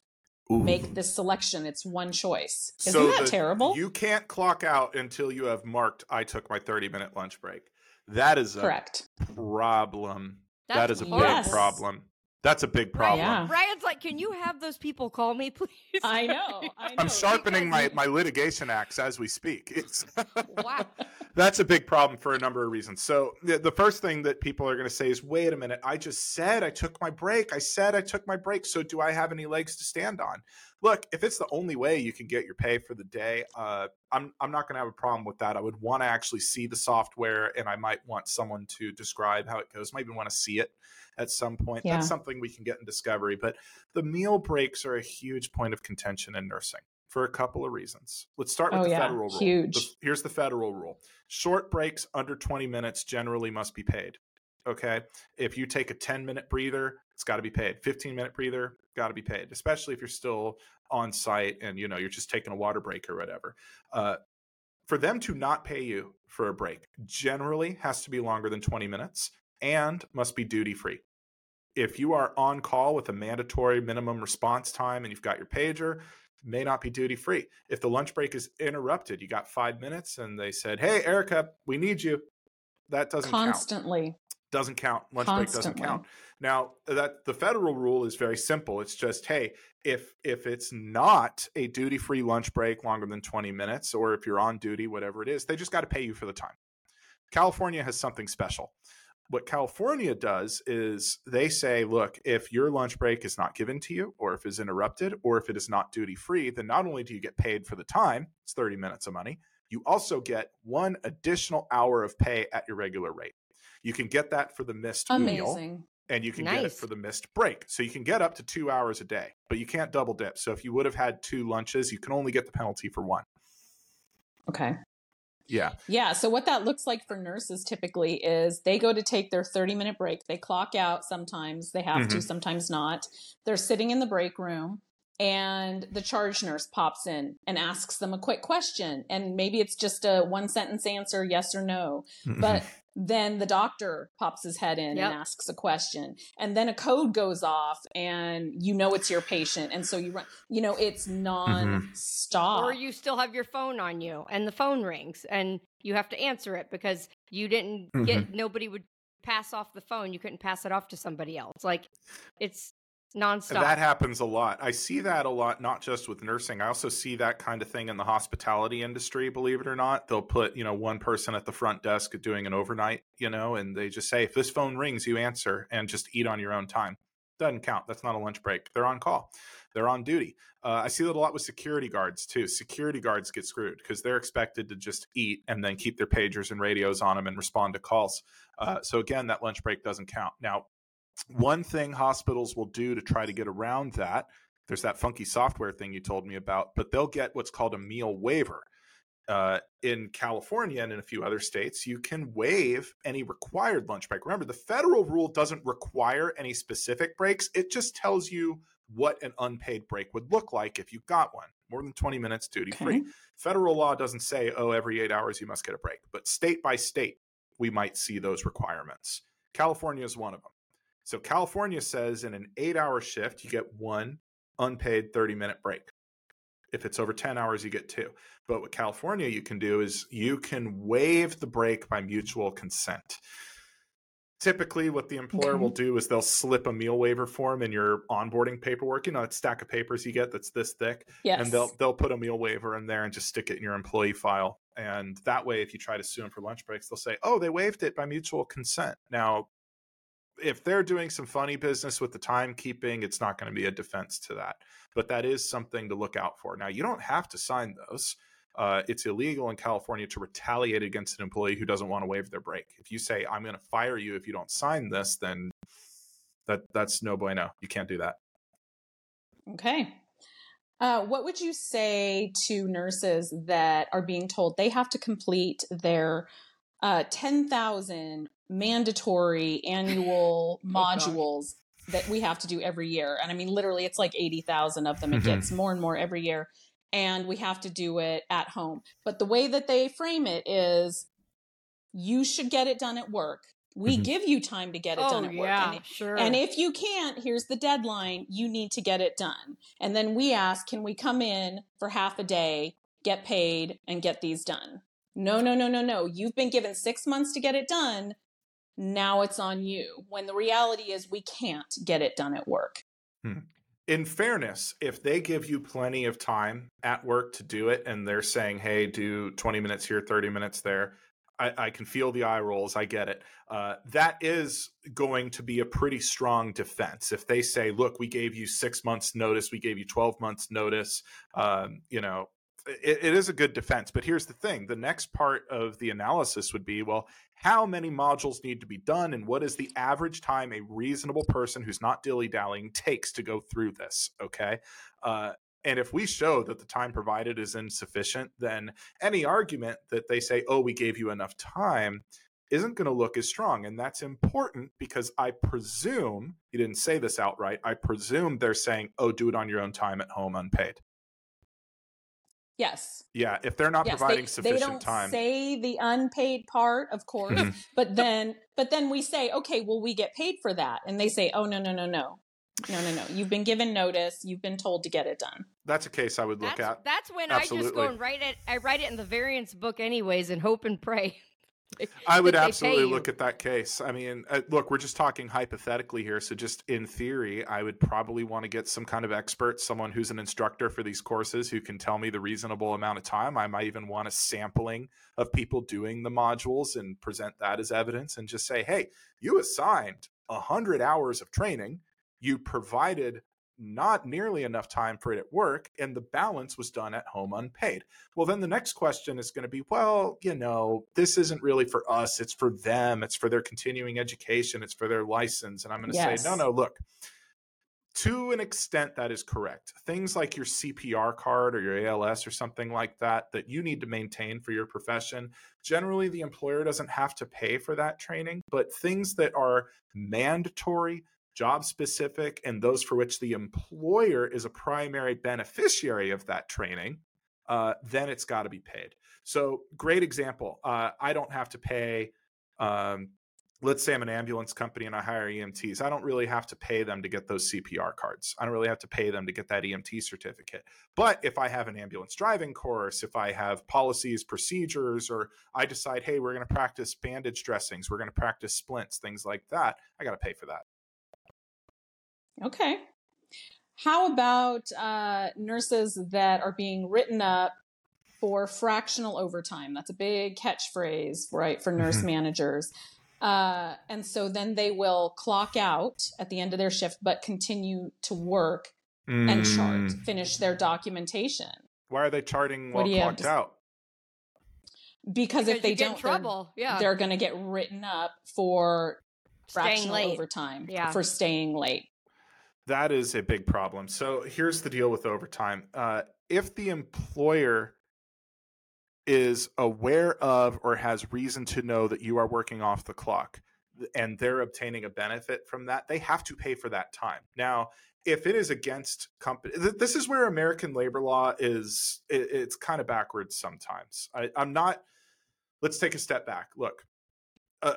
make this selection. It's one choice. Isn't that terrible? You can't clock out until you have marked, I took my 30-minute lunch break. That is a problem. That is a big problem. That's a big problem. Yeah. Ryan's like, can you have those people call me, please? I know. I'm sharpening my litigation axe as we speak. Wow. That's a big problem for a number of reasons. So the first thing that people are going to say is, wait a minute, I just said I took my break. So do I have any legs to stand on? Look, if it's the only way you can get your pay for the day, I'm not going to have a problem with that. I would want to actually see the software, and I might want someone to describe how it goes. Maybe want to see it at some point. Yeah. That's something we can get in discovery. But the meal breaks are a huge point of contention in nursing for a couple of reasons. Let's start with the federal rule. Huge. Here's the federal rule. Short breaks under 20 minutes generally must be paid. Okay. If you take a 10-minute breather, it's got to be paid. 15-minute breather, got to be paid, especially if you're still on site and, you know, you're just taking a water break or whatever. For them to not pay you for a break generally has to be longer than 20 minutes and must be duty-free. If you are on call with a mandatory minimum response time and you've got your pager, may not be duty-free. If the lunch break is interrupted, you got 5 minutes and they said, hey, Erica, we need you. That doesn't count. Doesn't count. Lunch break doesn't count. Now, that the federal rule is very simple. It's just, hey, if it's not a duty-free lunch break longer than 20 minutes, or if you're on duty, whatever it is, they just got to pay you for the time. California has something special. What California does is they say, look, if your lunch break is not given to you, or if it's interrupted, or if it is not duty-free, then not only do you get paid for the time, it's 30 minutes of money, you also get one additional hour of pay at your regular rate. You can get that for the missed meal, and you can get it for the missed break. So you can get up to 2 hours a day, but you can't double dip. So if you would have had two lunches, you can only get the penalty for one. Okay. Yeah. Yeah. So what that looks like for nurses typically is they go to take their 30-minute break. They clock out sometimes. They have to, sometimes not. They're sitting in the break room, and the charge nurse pops in and asks them a quick question. And maybe it's just a one-sentence answer, yes or no. But then the doctor pops his head in and asks a question. And then a code goes off, and you know it's your patient. And so you run, you know, it's nonstop. Or you still have your phone on you, and the phone rings, and you have to answer it because you didn't get, nobody would pass off the phone. You couldn't pass it off to somebody else. Like, it's nonstop. That happens a lot. I see that a lot, not just with nursing. I also see that kind of thing in the hospitality industry, believe it or not. They'll put, you know, one person at the front desk doing an overnight, you know, and they just say, if this phone rings, you answer and just eat on your own time. Doesn't count. That's not a lunch break. They're on call. They're on duty. I see that a lot with security guards too. Security guards get screwed because they're expected to just eat and then keep their pagers and radios on them and respond to calls. So again, that lunch break doesn't count. Now, one thing hospitals will do to try to get around that, there's that funky software thing you told me about, but they'll get what's called a meal waiver. In California and in a few other states, you can waive any required lunch break. Remember, the federal rule doesn't require any specific breaks. It just tells you what an unpaid break would look like if you got one. More than 20 minutes duty-free. Okay. Federal law doesn't say, oh, every 8 hours you must get a break. But state by state, we might see those requirements. California is one of them. So California says in an 8-hour shift, you get one unpaid 30-minute break. If it's over 10 hours, you get two. But what California you can do is you can waive the break by mutual consent. Typically, what the employer will do is they'll slip a meal waiver form in your onboarding paperwork. You know, that stack of papers you get that's this thick. Yes. And they'll put a meal waiver in there and just stick it in your employee file. And that way, if you try to sue them for lunch breaks, they'll say, oh, they waived it by mutual consent. Now, if they're doing some funny business with the timekeeping, it's not going to be a defense to that. But that is something to look out for. Now, you don't have to sign those. It's illegal in California to retaliate against an employee who doesn't want to waive their break. If you say, I'm going to fire you if you don't sign this, then that's no bueno. You can't do that. Okay. What would you say to nurses that are being told they have to complete their 10,000 mandatory annual modules that we have to do every year? And I mean, literally, it's like 80,000 of them. It gets more and more every year. And we have to do it at home. But the way that they frame it is, you should get it done at work. We give you time to get it done at work. And if you can't, here's the deadline. You need to get it done. And then we ask, can we come in for half a day, get paid, and get these done? No. You've been given 6 months to get it done. now it's on you, when the reality is we can't get it done at work. In fairness, if they give you plenty of time at work to do it and they're saying, hey, do 20 minutes here, 30 minutes there, I can feel the eye rolls. I get it. That is going to be a pretty strong defense. If they say, look, we gave you 6 months notice, we gave you 12 months notice, it is a good defense. But here's the thing. The next part of the analysis would be, well, how many modules need to be done and what is the average time a reasonable person who's not dilly-dallying takes to go through this, okay? And if we show that the time provided is insufficient, then any argument that they say, oh, we gave you enough time, isn't going to look as strong. And that's important because I presume, you didn't say this outright, I presume they're saying, oh, do it on your own time at home unpaid. Yes. Yeah. If they're not providing sufficient time. They don't say the unpaid part, of course, but then we say, okay, well, we get paid for that. And they say, oh, no. You've been given notice. You've been told to get it done. That's a case I would look at. That's when absolutely. I just go and write it. I write it in the variance book anyways and hope and pray. I would absolutely look at that case. I mean, look, we're just talking hypothetically here. So just in theory, I would probably want to get some kind of expert, someone who's an instructor for these courses who can tell me the reasonable amount of time. I might even want a sampling of people doing the modules and present that as evidence and just say, hey, you assigned 100 hours of training. You provided not nearly enough time for it at work, and the balance was done at home unpaid. Well, then the next question is going to be, well, this isn't really for us. It's for them. It's for their continuing education. It's for their license. And I'm going to say, no, look, to an extent that is correct. Things like your CPR card or your ALS or something like that you need to maintain for your profession. Generally, the employer doesn't have to pay for that training, but things that are mandatory, job specific, and those for which the employer is a primary beneficiary of that training, then it's got to be paid. So great example. I don't have to pay, let's say I'm an ambulance company and I hire EMTs. I don't really have to pay them to get those CPR cards. I don't really have to pay them to get that EMT certificate. But if I have an ambulance driving course, if I have policies, procedures, or I decide, hey, we're going to practice bandage dressings, we're going to practice splints, things like that, I got to pay for that. Okay. How about nurses that are being written up for fractional overtime? That's a big catchphrase, right, for nurse managers. And so then they will clock out at the end of their shift, but continue to work and chart, finish their documentation. Why are they charting while clocked out? Because if they don't, they're going to get written up for fractional overtime, for staying late. That is a big problem. So here's the deal with overtime. If the employer is aware of or has reason to know that you are working off the clock and they're obtaining a benefit from that, they have to pay for that time. Now, if it is against company, this is where American labor law is, it's kind of backwards sometimes. Let's take a step back. Look.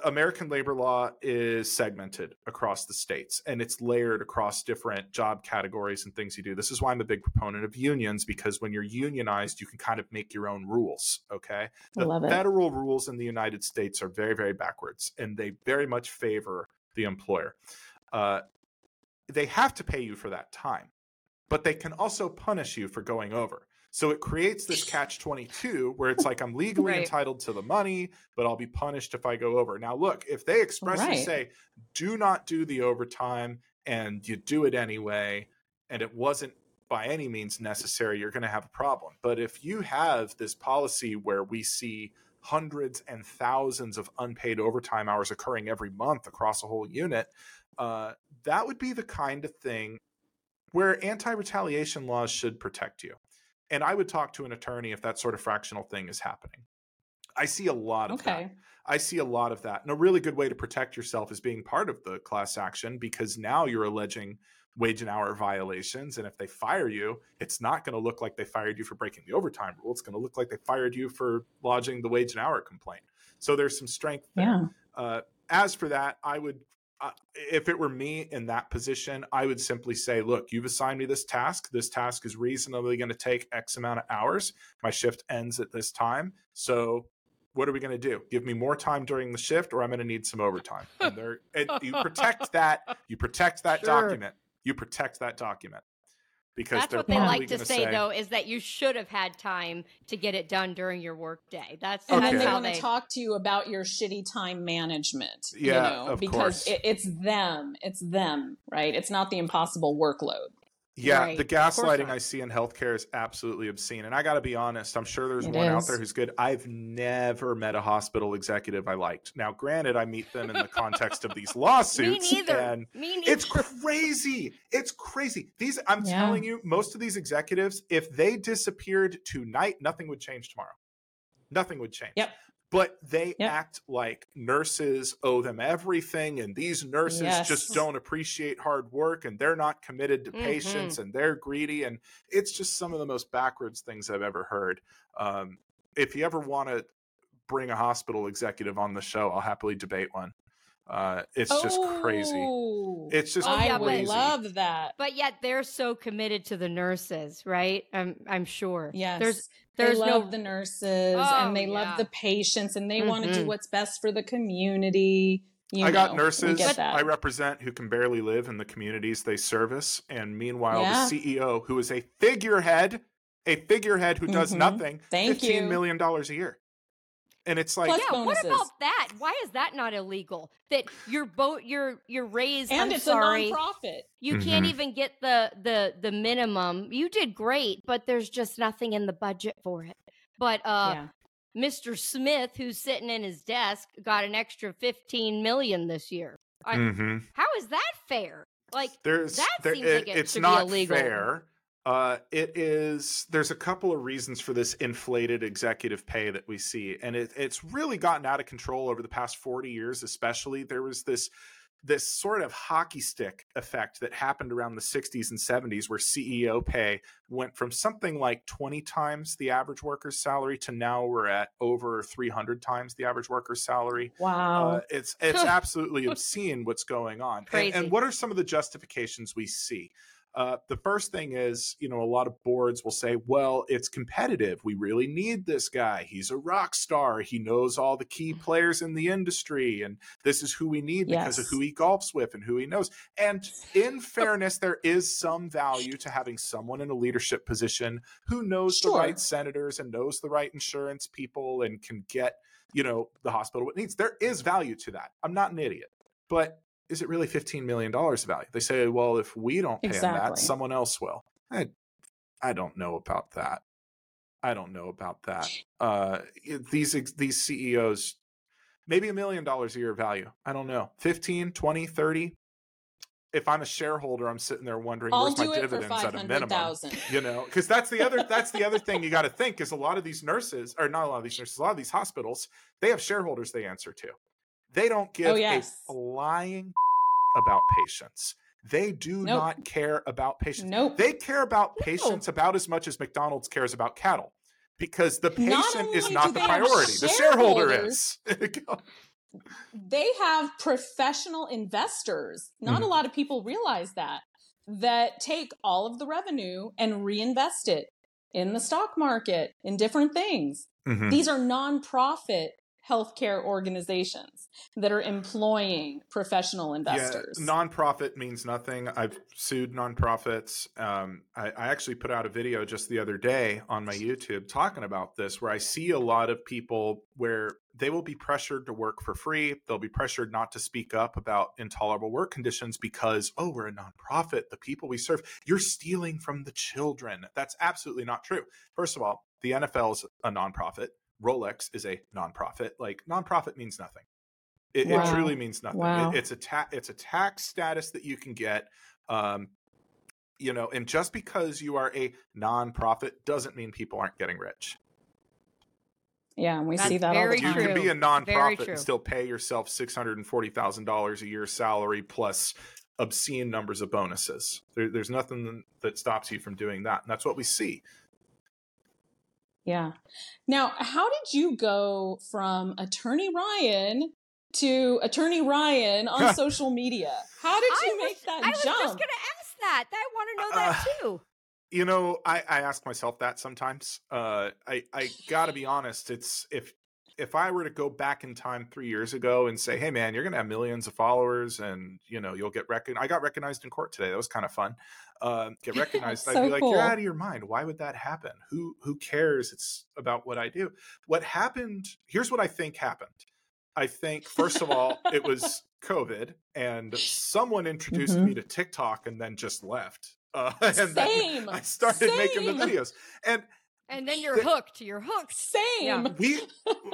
American labor law is segmented across the states and it's layered across different job categories and things you do. This is why I'm a big proponent of unions, because when you're unionized, you can kind of make your own rules. Okay. The federal rules in the United States are very, very backwards and they very much favor the employer. They have to pay you for that time, but they can also punish you for going over. So it creates this catch-22 where it's like, I'm legally entitled to the money, but I'll be punished if I go over. Now, look, if they expressly say, do not do the overtime and you do it anyway, and it wasn't by any means necessary, you're going to have a problem. But if you have this policy where we see hundreds and thousands of unpaid overtime hours occurring every month across a whole unit, that would be the kind of thing where anti-retaliation laws should protect you. And I would talk to an attorney if that sort of fractional thing is happening. I see a lot of that. And a really good way to protect yourself is being part of the class action, because now you're alleging wage and hour violations. And if they fire you, it's not going to look like they fired you for breaking the overtime rule. It's going to look like they fired you for lodging the wage and hour complaint. So there's some strength there. Yeah. As for that, I would... if it were me in that position, I would simply say, look, you've assigned me this task. This task is reasonably going to take X amount of hours. My shift ends at this time. So what are we going to do? Give me more time during the shift or I'm going to need some overtime. And you protect that. You protect that document. You protect that document. Because that's what they like to say, though, is that you should have had time to get it done during your work day. And then they want to talk to you about your shitty time management. Yeah, you know, because it's them, right? It's not the impossible workload. Yeah, right. The gaslighting I see in healthcare is absolutely obscene. And I got to be honest, I'm sure there's one out there who's good. I've never met a hospital executive I liked. Now, granted, I meet them in the context of these lawsuits. Me neither. And it's crazy. It's crazy. I'm telling you, most of these executives, if they disappeared tonight, nothing would change tomorrow. Nothing would change. Yep. But they act like nurses owe them everything, and these nurses just don't appreciate hard work, and they're not committed to patients, and they're greedy, and it's just some of the most backwards things I've ever heard. If you ever want to bring a hospital executive on the show, I'll happily debate one. It's just crazy. It's just crazy. I love that. But yet they're so committed to the nurses, right? I'm sure. Yes. They love the nurses and they love the patients and they want to do what's best for the community. I got nurses I represent who can barely live in the communities they service. And meanwhile, the CEO, who is a figurehead who does nothing, $15 million a year. And it's like, what about that? Why is that not illegal? That your raise, and a nonprofit. You can't even get the minimum. You did great, but there's just nothing in the budget for it. But Mr. Smith, who's sitting in his desk, got an extra $15 million this year. How is that fair? Like it seems like it's not illegal. Fair. There's a couple of reasons for this inflated executive pay that we see. And it's really gotten out of control over the past 40 years, especially. There was this sort of hockey stick effect that happened around the 60s and 70s where CEO pay went from something like 20 times the average worker's salary to now we're at over 300 times the average worker's salary. Wow. It's absolutely obscene what's going on. Crazy. And what are some of the justifications we see? The first thing is, a lot of boards will say, well, it's competitive. We really need this guy. He's a rock star. He knows all the key players in the industry. And this is who we need because of who he golfs with and who he knows. And in fairness, there is some value to having someone in a leadership position who knows the right senators and knows the right insurance people and can get, the hospital what it needs. There is value to that. I'm not an idiot, but is it really $15 million value? They say, well, if we don't pay him that, someone else will. I don't know about that. These CEOs, maybe $1 million a year value. I don't know. 15, 20, 30. If I'm a shareholder, I'm sitting there wondering, where's my dividends at a minimum? Because that's the other thing you got to think is a lot of these hospitals, they have shareholders they answer to. They don't give a flying about patients. They do not care about patients. Nope. They care about patients about as much as McDonald's cares about cattle, because the patient is not the priority. The shareholder is. They have professional investors. Not a lot of people realize that take all of the revenue and reinvest it in the stock market, in different things. These are nonprofit healthcare organizations that are employing professional investors. Yeah, nonprofit means nothing. I've sued nonprofits. I actually put out a video just the other day on my YouTube talking about this, where I see a lot of people where they will be pressured to work for free. They'll be pressured not to speak up about intolerable work conditions because, we're a nonprofit. The people we serve, you're stealing from the children. That's absolutely not true. First of all, the NFL is a nonprofit. Rolex is a nonprofit. Like, nonprofit means nothing. It truly means nothing. Wow. It's a tax status that you can get, and just because you are a nonprofit doesn't mean people aren't getting rich. Yeah, and that's see that all the time. You can be a nonprofit and still pay yourself $640,000 a year salary plus obscene numbers of bonuses. There's nothing that stops you from doing that, and that's what we see. Yeah. Now, how did you go from Attorney Ryan to Attorney Ryan on social media? How did you make that jump? I was just going to ask that. I want to know that too. I ask myself that sometimes. I got to be honest. It's if if I were to go back in time 3 years ago and say, hey man, you're going to have millions of followers and you know, you'll get recognized. I got recognized in court today. That was kind of fun. Get recognized. So I'd be like, cool. You're out of your mind. Why would that happen? Who cares? It's about what I do. What happened? Here's what I think happened. I think, first of all, it was COVID and someone introduced me to TikTok and then just left. And then I started making the videos. And then you're hooked. You're hooked. Same. Yeah.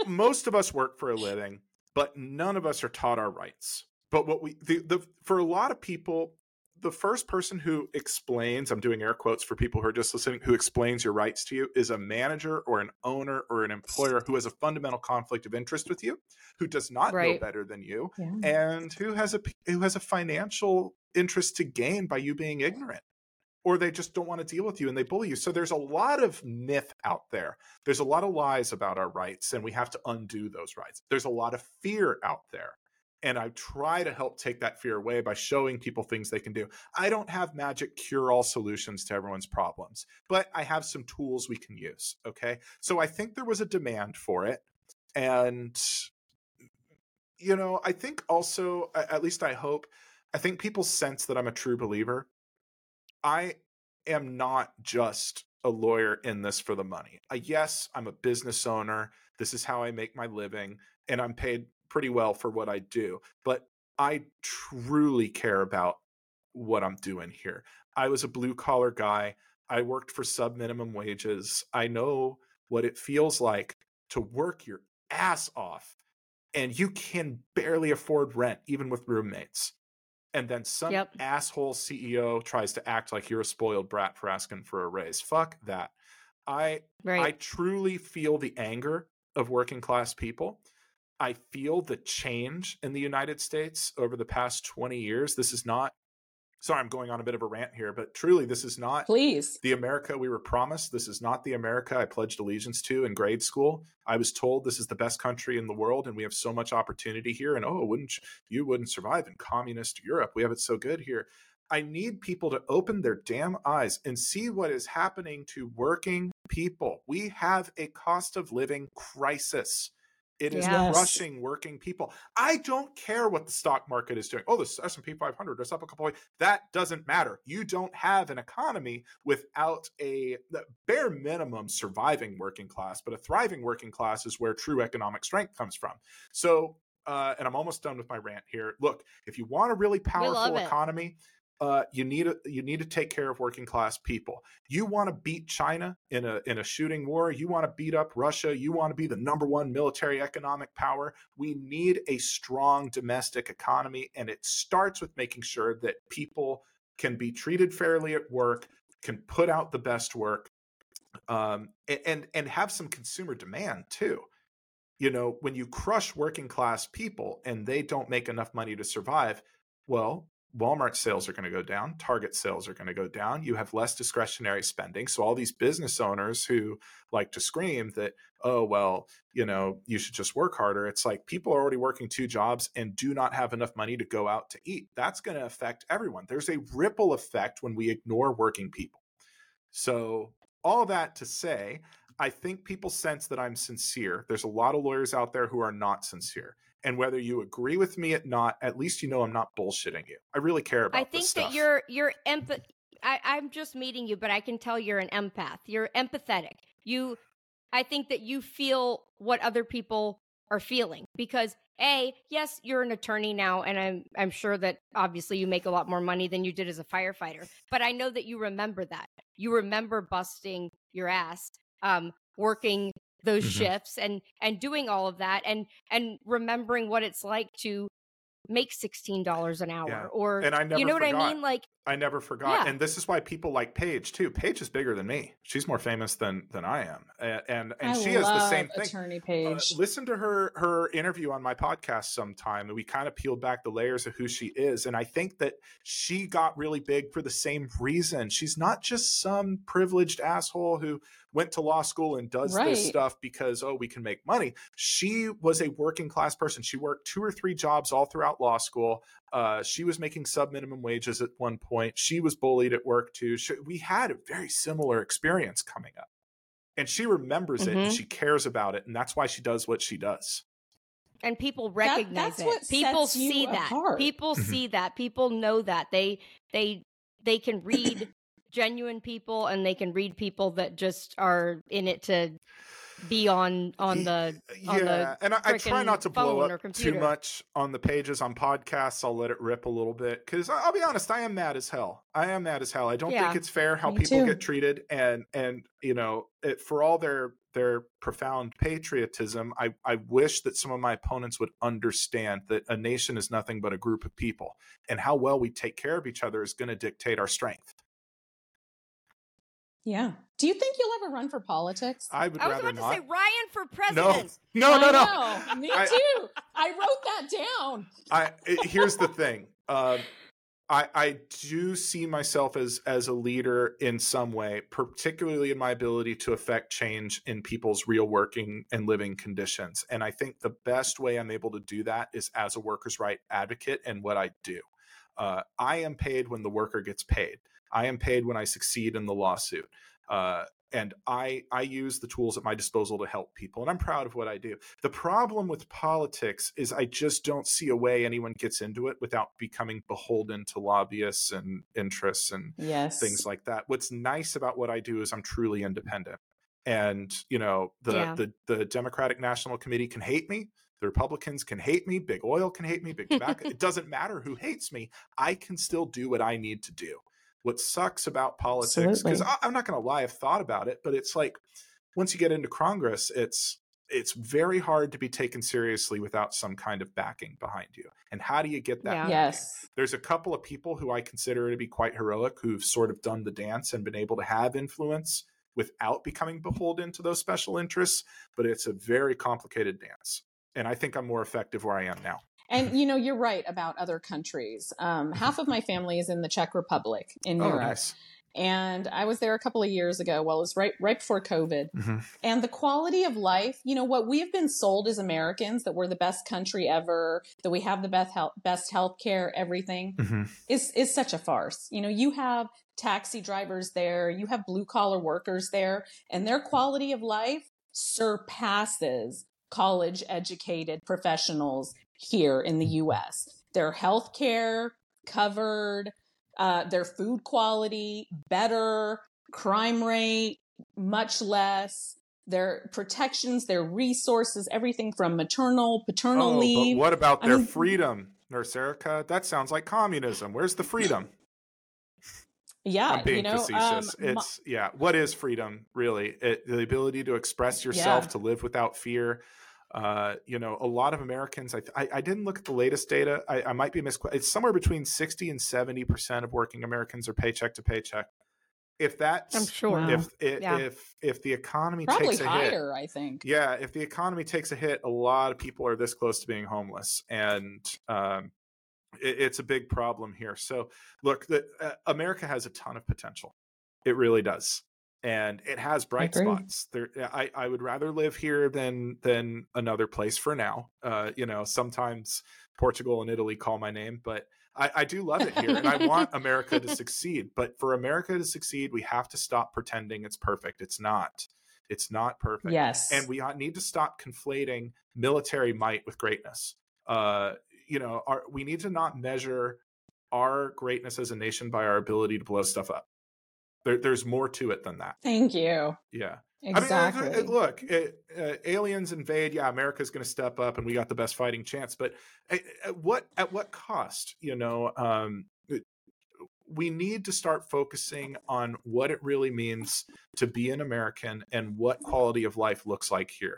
Most of us work for a living, but none of us are taught our rights. But what for a lot of people, the first person who explains, I'm doing air quotes for people who are just listening, who explains your rights to you is a manager or an owner or an employer who has a fundamental conflict of interest with you, who does not know better than you, and who has a financial interest to gain by you being ignorant. Or they just don't want to deal with you and they bully you. So there's a lot of myth out there. There's a lot of lies about our rights and we have to undo those rights. There's a lot of fear out there. And I try to help take that fear away by showing people things they can do. I don't have magic cure-all solutions to everyone's problems, but I have some tools we can use, okay? So I think there was a demand for it. And, you know, I think also, at least I hope, I think people sense that I'm a true believer. I am not just a lawyer in this for the money. Yes, I'm a business owner. This is how I make my living, and I'm paid pretty well for what I do. But I truly care about what I'm doing here. I was a blue-collar guy. I worked for sub-minimum wages. I know what it feels like to work your ass off, and you can barely afford rent, even with roommates. And then some asshole CEO tries to act like you're a spoiled brat for asking for a raise. Fuck that. I truly feel the anger of working class people. I feel the change in the United States over the past 20 years. This is not, sorry, I'm going on a bit of a rant here, but truly this is not the America we were promised. This is not the America I pledged allegiance to in grade school. I was told this is the best country in the world and we have so much opportunity here. And you wouldn't survive in communist Europe. We have it so good here. I need people to open their damn eyes and see what is happening to working people. We have a cost of living crisis. It is crushing working people. I don't care what the stock market is doing. Oh, the S&P 500 is up a couple of points. That doesn't matter. You don't have an economy without a bare minimum surviving working class, but a thriving working class is where true economic strength comes from. So, and I'm almost done with my rant here. Look, if you want a really powerful economy, you need to take care of working class people. You want to beat China in a shooting war. You want to beat up Russia. You want to be the number one military economic power. We need a strong domestic economy. And it starts with making sure that people can be treated fairly at work, can put out the best work, and have some consumer demand too. You know, when you crush working class people and they don't make enough money to survive, well, Walmart sales are going to go down. Target sales are going to go down. You have less discretionary spending. So all these business owners who like to scream that, oh, well, you know, you should just work harder. It's like people are already working two jobs and do not have enough money to go out to eat. That's going to affect everyone. There's a ripple effect when we ignore working people. So all that to say, I think people sense that I'm sincere. There's a lot of lawyers out there who are not sincere. And whether you agree with me or not, at least you know I'm not bullshitting you. I really care about this stuff. I think that you're I'm just meeting you, but I can tell you're an empath. You're empathetic. I think that you feel what other people are feeling because yes, you're an attorney now, and I'm sure that obviously you make a lot more money than you did as a firefighter. But I know that you remember that. You remember busting your ass, working those shifts and doing all of that and remembering what it's like to make $16 an hour or, and I never you know forgot. What I mean? Like I never forgot. Yeah. And this is why people like Paige too. Paige is bigger than me. She's more famous than I am. And she has the same thing. Attorney Paige. Listen to her interview on my podcast sometime. And we kind of peeled back the layers of who she is. And I think that she got really big for the same reason. She's not just some privileged asshole who went to law school and does this stuff because, we can make money. She was a working class person. She worked two or three jobs all throughout law school. She was making sub-minimum wages at one point. She was bullied at work too. We had a very similar experience coming up. And she remembers it and she cares about it. And that's why she does what she does. And people recognize it. People see that. People see that. People know that. They can read genuine people, and they can read people that just are in it to be on the and I try not to blow up too much on the pages on podcasts. I'll let it rip a little bit because I'll be honest, I am mad as hell. I don't think it's fair how people get treated, and you know, it, for all their profound patriotism, I wish that some of my opponents would understand that a nation is nothing but a group of people, and how well we take care of each other is going to dictate our strength. Yeah. Do you think you'll ever run for politics? I was about to say Ryan for president. No. Me too. I wrote that down. Here's the thing. I do see myself as a leader in some way, particularly in my ability to affect change in people's real working and living conditions. And I think the best way I'm able to do that is as a workers' right advocate and what I do. I am paid when the worker gets paid. I am paid when I succeed in the lawsuit. And I use the tools at my disposal to help people. And I'm proud of what I do. The problem with politics is I just don't see a way anyone gets into it without becoming beholden to lobbyists and interests and things like that. What's nice about what I do is I'm truly independent. And, you know, the Democratic National Committee can hate me. The Republicans can hate me. Big oil can hate me. Big tobacco. It doesn't matter who hates me. I can still do what I need to do. What sucks about politics, because I'm not going to lie, I've thought about it, but it's like once you get into Congress, it's very hard to be taken seriously without some kind of backing behind you. And how do you get that? Yes. There's a couple of people who I consider to be quite heroic who've sort of done the dance and been able to have influence without becoming beholden to those special interests. But it's a very complicated dance. And I think I'm more effective where I am now. And, you know, you're right about other countries. Half of my family is in the Czech Republic in Europe. Nice. And I was there a couple of years ago. Well, it was right before COVID. Mm-hmm. And the quality of life, you know, what we've been sold as Americans, that we're the best country ever, that we have the best health care, everything, is such a farce. You know, you have taxi drivers there, you have blue-collar workers there, and their quality of life surpasses college-educated professionals here in the U.S. Their health care covered, their food quality better, crime rate much less, their protections, their resources, everything from maternal, paternal leave. But what about their freedom, Nurse Erica? That sounds like communism. Where's the freedom? Yeah, I'm being facetious. What is freedom, really? The ability to express yourself, to live without fear. You know, a lot of Americans, I didn't look at the latest data. I might be misquoted. It's somewhere between 60 and 70% of working Americans are paycheck to paycheck. If that's, I'm sure. If the economy takes a hit, probably higher, I think. Yeah. If the economy takes a hit, a lot of people are this close to being homeless, and, it's a big problem here. So look, America has a ton of potential. It really does. And it has bright spots. I would rather live here than another place for now. You know, sometimes Portugal and Italy call my name, but I do love it here, and I want America to succeed. But for America to succeed, we have to stop pretending it's perfect. It's not. It's not perfect. Yes. And we need to stop conflating military might with greatness. You know, we need to not measure our greatness as a nation by our ability to blow stuff up. There's more to it than that. Thank you. Yeah. Exactly. I mean, look, aliens invade. Yeah, America's going to step up, and we got the best fighting chance. But at what cost? You know, we need to start focusing on what it really means to be an American and what quality of life looks like here.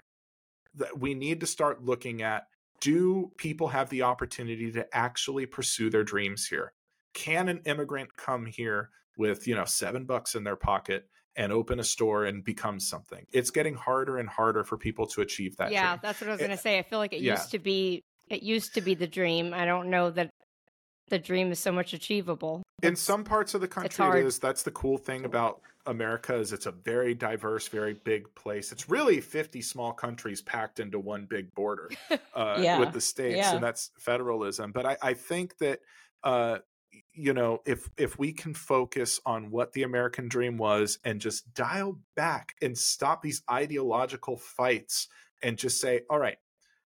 We need to start looking at, do people have the opportunity to actually pursue their dreams here? Can an immigrant come here with, you know, $7 in their pocket and open a store and become something? It's getting harder and harder for people to achieve that. Yeah, dream. That's what I was going to say. I feel like it used to be the dream. I don't know that the dream is so much achievable. In some parts of the country it is. That's the cool thing about America, is it's a very diverse, very big place. It's really 50 small countries packed into one big border with the states, and that's federalism. But I think that you know, if we can focus on what the American dream was and just dial back and stop these ideological fights and just say, all right,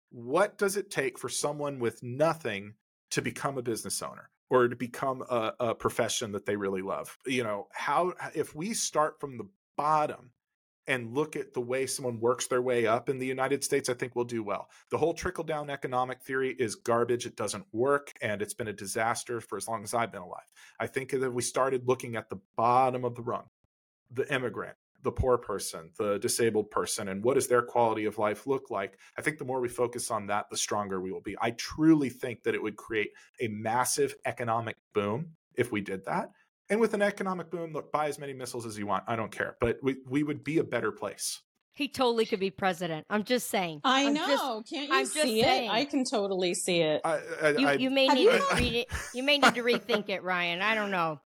what does it take for someone with nothing to become a business owner or to become a profession that they really love? You know, how, if we start from the bottom and look at the way someone works their way up in the United States, I think we'll do well. The whole trickle-down economic theory is garbage. It doesn't work, and it's been a disaster for as long as I've been alive. I think that we started looking at the bottom of the rung, the immigrant, the poor person, the disabled person, and what does their quality of life look like? I think the more we focus on that, the stronger we will be. I truly think that it would create a massive economic boom if we did that. And with an economic boom, look, buy as many missiles as you want. I don't care. But we would be a better place. He totally could be president. I'm just saying. I know. Can't you see it? I can totally see it. You may need to read it. You may need to rethink it, Ryan. I don't know.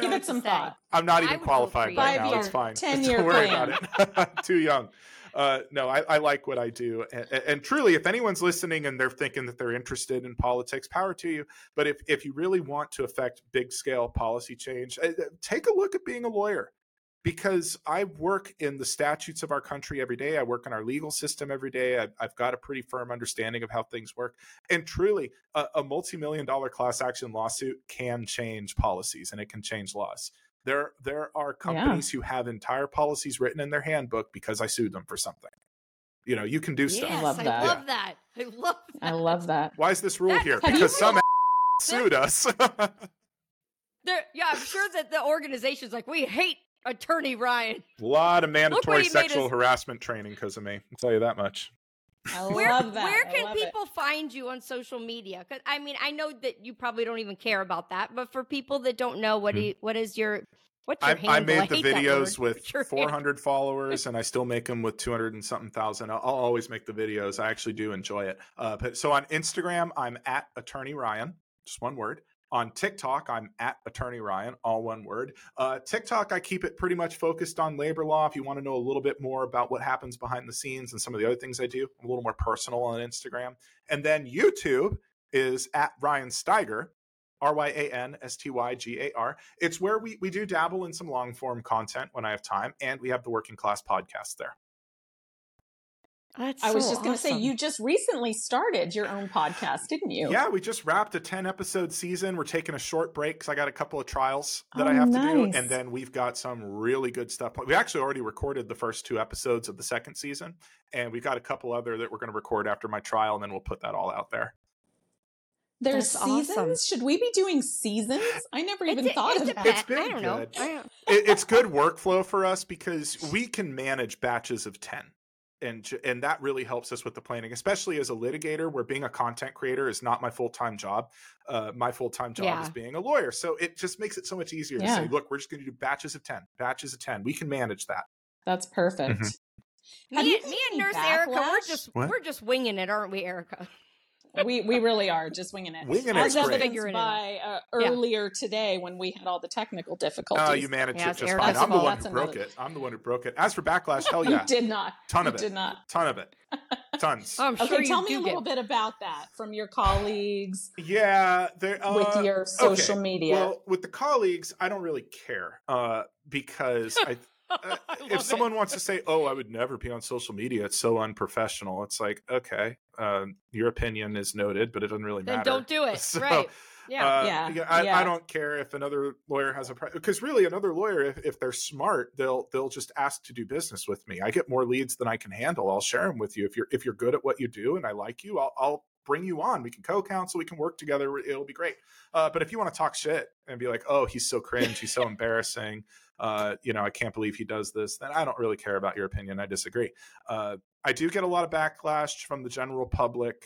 Give it some thought. I'm not even qualified right now. It's fine. 10-year plan. Don't worry about it. I'm too young. No, I like what I do. And truly, if anyone's listening and they're thinking that they're interested in politics, power to you. But if you really want to affect big scale policy change, take a look at being a lawyer. Because I work in the statutes of our country every day. I work in our legal system every day. I've got a pretty firm understanding of how things work. And truly, a multi-million-dollar class action lawsuit can change policies, and it can change laws. There are companies who have entire policies written in their handbook because I sued them for something. You know, you can do stuff. I love that. Why is this rule here? Because some sued us. I'm sure that the organization's like, we hate Attorney Ryan. A lot of mandatory sexual harassment training because of me. I'll tell you that much. I love that. Where can people find you on social media? Because I mean, I know that you probably don't even care about that, but for people that don't know, what's your handle? I made the videos with 400 followers, and I still make them with 200 and something thousand. I'll always make the videos. I actually do enjoy it. So on Instagram, I'm at Attorney Ryan, just one word. On TikTok, I'm at Attorney Ryan, all one word. TikTok, I keep it pretty much focused on labor law. If you want to know a little bit more about what happens behind the scenes and some of the other things I do, I'm a little more personal on Instagram. And then YouTube is at Ryan Steiger, R-Y-A-N-S-T-Y-G-A-R. It's where we do dabble in some long form content when I have time, and we have the Working Class Podcast there. That's I was just going to say, you just recently started your own podcast, didn't you? Yeah, we just wrapped a 10-episode season. We're taking a short break because I got a couple of trials that I have to do. And then we've got some really good stuff. We actually already recorded the first 2 episodes of the second season. And we've got a couple other that we're going to record after my trial. And then we'll put that all out there. There's seasons? Awesome. Should we be doing seasons? I never even thought of that. It's been I don't know. It's good workflow for us because we can manage batches of 10. And that really helps us with the planning, especially as a litigator, where being a content creator is not my full-time job. My full-time job is being a lawyer. So it just makes it so much easier to say, look, we're just going to do batches of 10, batches of 10. We can manage that. That's perfect. Mm-hmm. Me and Nurse Erica, we're just winging it, aren't we, Erica? We really are just winging it. Earlier today when we had all the technical difficulties. Oh, you managed it just fine. I'm the one who broke it. As for backlash, hell yeah. Tons of it. Okay, tell me a little bit about that from your colleagues. Yeah. With your social media. Well, with the colleagues, I don't really care because if someone wants to say, oh, I would never be on social media, it's so unprofessional. It's like, okay, your opinion is noted, but it doesn't really matter. Then don't do it. So, right. I don't care if another lawyer has because really another lawyer, if they're smart, they'll just ask to do business with me. I get more leads than I can handle. I'll share them with you. If you're good at what you do and I like you, I'll bring you on. We can co-counsel. We can work together. It'll be great. But if you want to talk shit and be like, oh, he's so cringe. He's so embarrassing. I can't believe he does this. Then I don't really care about your opinion. I disagree. I do get a lot of backlash from the general public.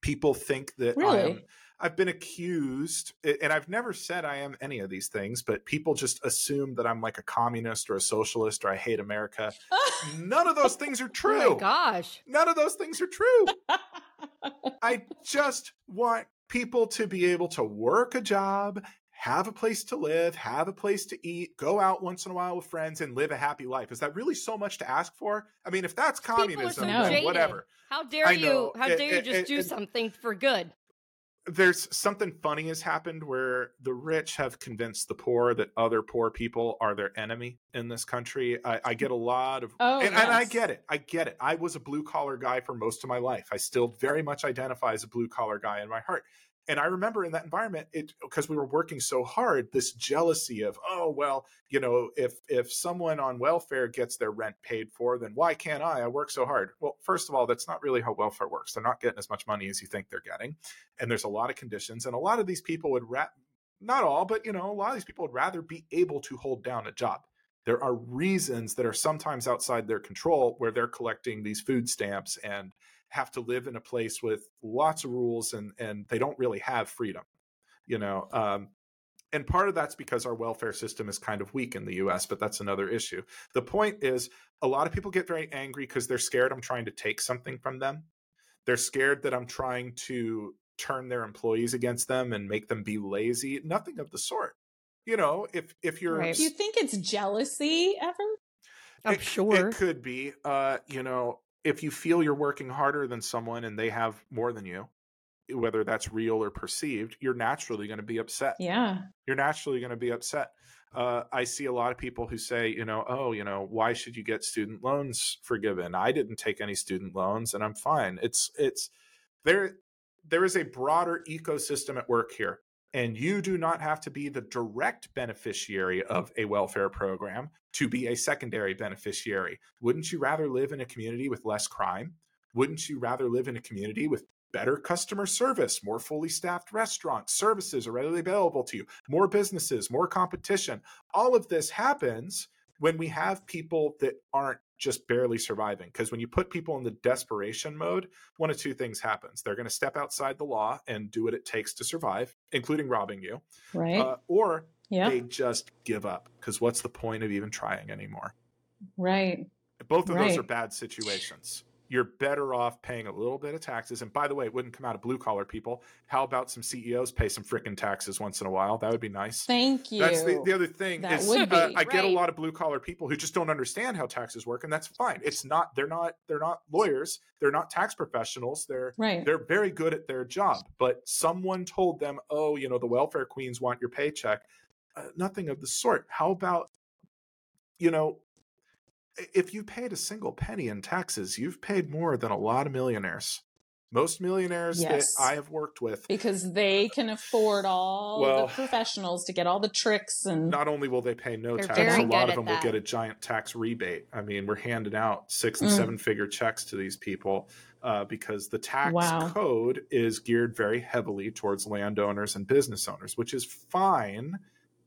People think that I've been accused, and I've never said I am any of these things, but people just assume that I'm like a communist or a socialist or I hate America. None of those things are true. Oh my gosh. None of those things are true. I just want people to be able to work a job, have a place to live, have a place to eat, go out once in a while with friends, and live a happy life. Is that really so much to ask for? I mean, if that's communism, then whatever. How dare you just do something for good? there's something funny has happened where the rich have convinced the poor that other poor people are their enemy in this country. I get a lot of, and I get it. I get it. I was a blue collar guy for most of my life. I still very much identify as a blue collar guy in my heart. And I remember in that environment, it because we were working so hard, this jealousy of, oh, well, you know, if someone on welfare gets their rent paid for, then why can't I? I work so hard. Well, first of all, that's not really how welfare works. They're not getting as much money as you think they're getting. And there's a lot of conditions. And a lot of these people would, not all, but, you know, a lot of these people would rather be able to hold down a job. There are reasons that are sometimes outside their control where they're collecting these food stamps and have to live in a place with lots of rules and they don't really have freedom, you know. And part of that's because our welfare system is kind of weak in the US, but that's another issue. The point is a lot of people get very angry because they're scared I'm trying to take something from them. They're scared that I'm trying to turn their employees against them and make them be lazy. Nothing of the sort. You know, if you're... Right. Do you think it's jealousy ever? I'm sure. It could be, you know, if you feel you're working harder than someone and they have more than you, whether that's real or perceived, you're naturally going to be upset. Yeah. You're naturally going to be upset. I see a lot of people who say, you know, oh, you know, why should you get student loans forgiven? I didn't take any student loans and I'm fine. It's there is a broader ecosystem at work here. And you do not have to be the direct beneficiary of a welfare program to be a secondary beneficiary. Wouldn't you rather live in a community with less crime? Wouldn't you rather live in a community with better customer service, more fully staffed restaurants, services are readily available to you, more businesses, more competition? All of this happens when we have people that aren't just barely surviving. Because when you put people in the desperation mode, one of two things happens. They're going to step outside the law and do what it takes to survive, including robbing you. Right. Or they just give up because what's the point of even trying anymore? Right. Both of those are bad situations. You're better off paying a little bit of taxes. And by the way, it wouldn't come out of blue collar people. How about some CEOs pay some frickin' taxes once in a while? That would be nice. Thank you. That's the other thing that is I get a lot of blue collar people who just don't understand how taxes work. And that's fine. It's not, they're not lawyers. They're not tax professionals. They're very good at their job, but someone told them, oh, you know, the welfare queens want your paycheck. Nothing of the sort. How about, you know, if you paid a single penny in taxes, you've paid more than a lot of millionaires. Most millionaires that I have worked with. Because they can afford all the professionals to get all the tricks. And not only will they pay no tax, a lot of them will get a giant tax rebate. I mean, we're handing out 6 and 7 figure checks to these people because the tax code is geared very heavily towards landowners and business owners, which is fine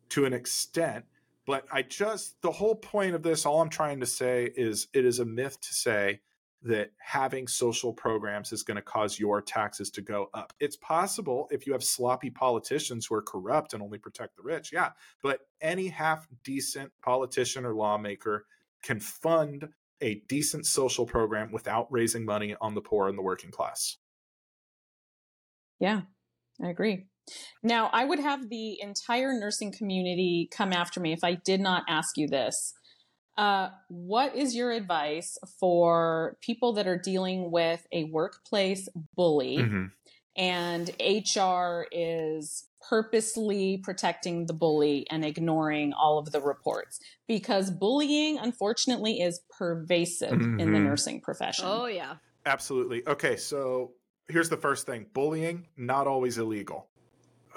to an extent. But the whole point of this, all I'm trying to say is it is a myth to say that having social programs is going to cause your taxes to go up. It's possible if you have sloppy politicians who are corrupt and only protect the rich. Yeah. But any half decent politician or lawmaker can fund a decent social program without raising money on the poor and the working class. Yeah, I agree. Now, I would have the entire nursing community come after me if I did not ask you this. What is your advice for people that are dealing with a workplace bully and HR is purposely protecting the bully and ignoring all of the reports? Because bullying, unfortunately, is pervasive in the nursing profession. Oh, yeah. Absolutely. Okay, so here's the first thing. Bullying, not always illegal.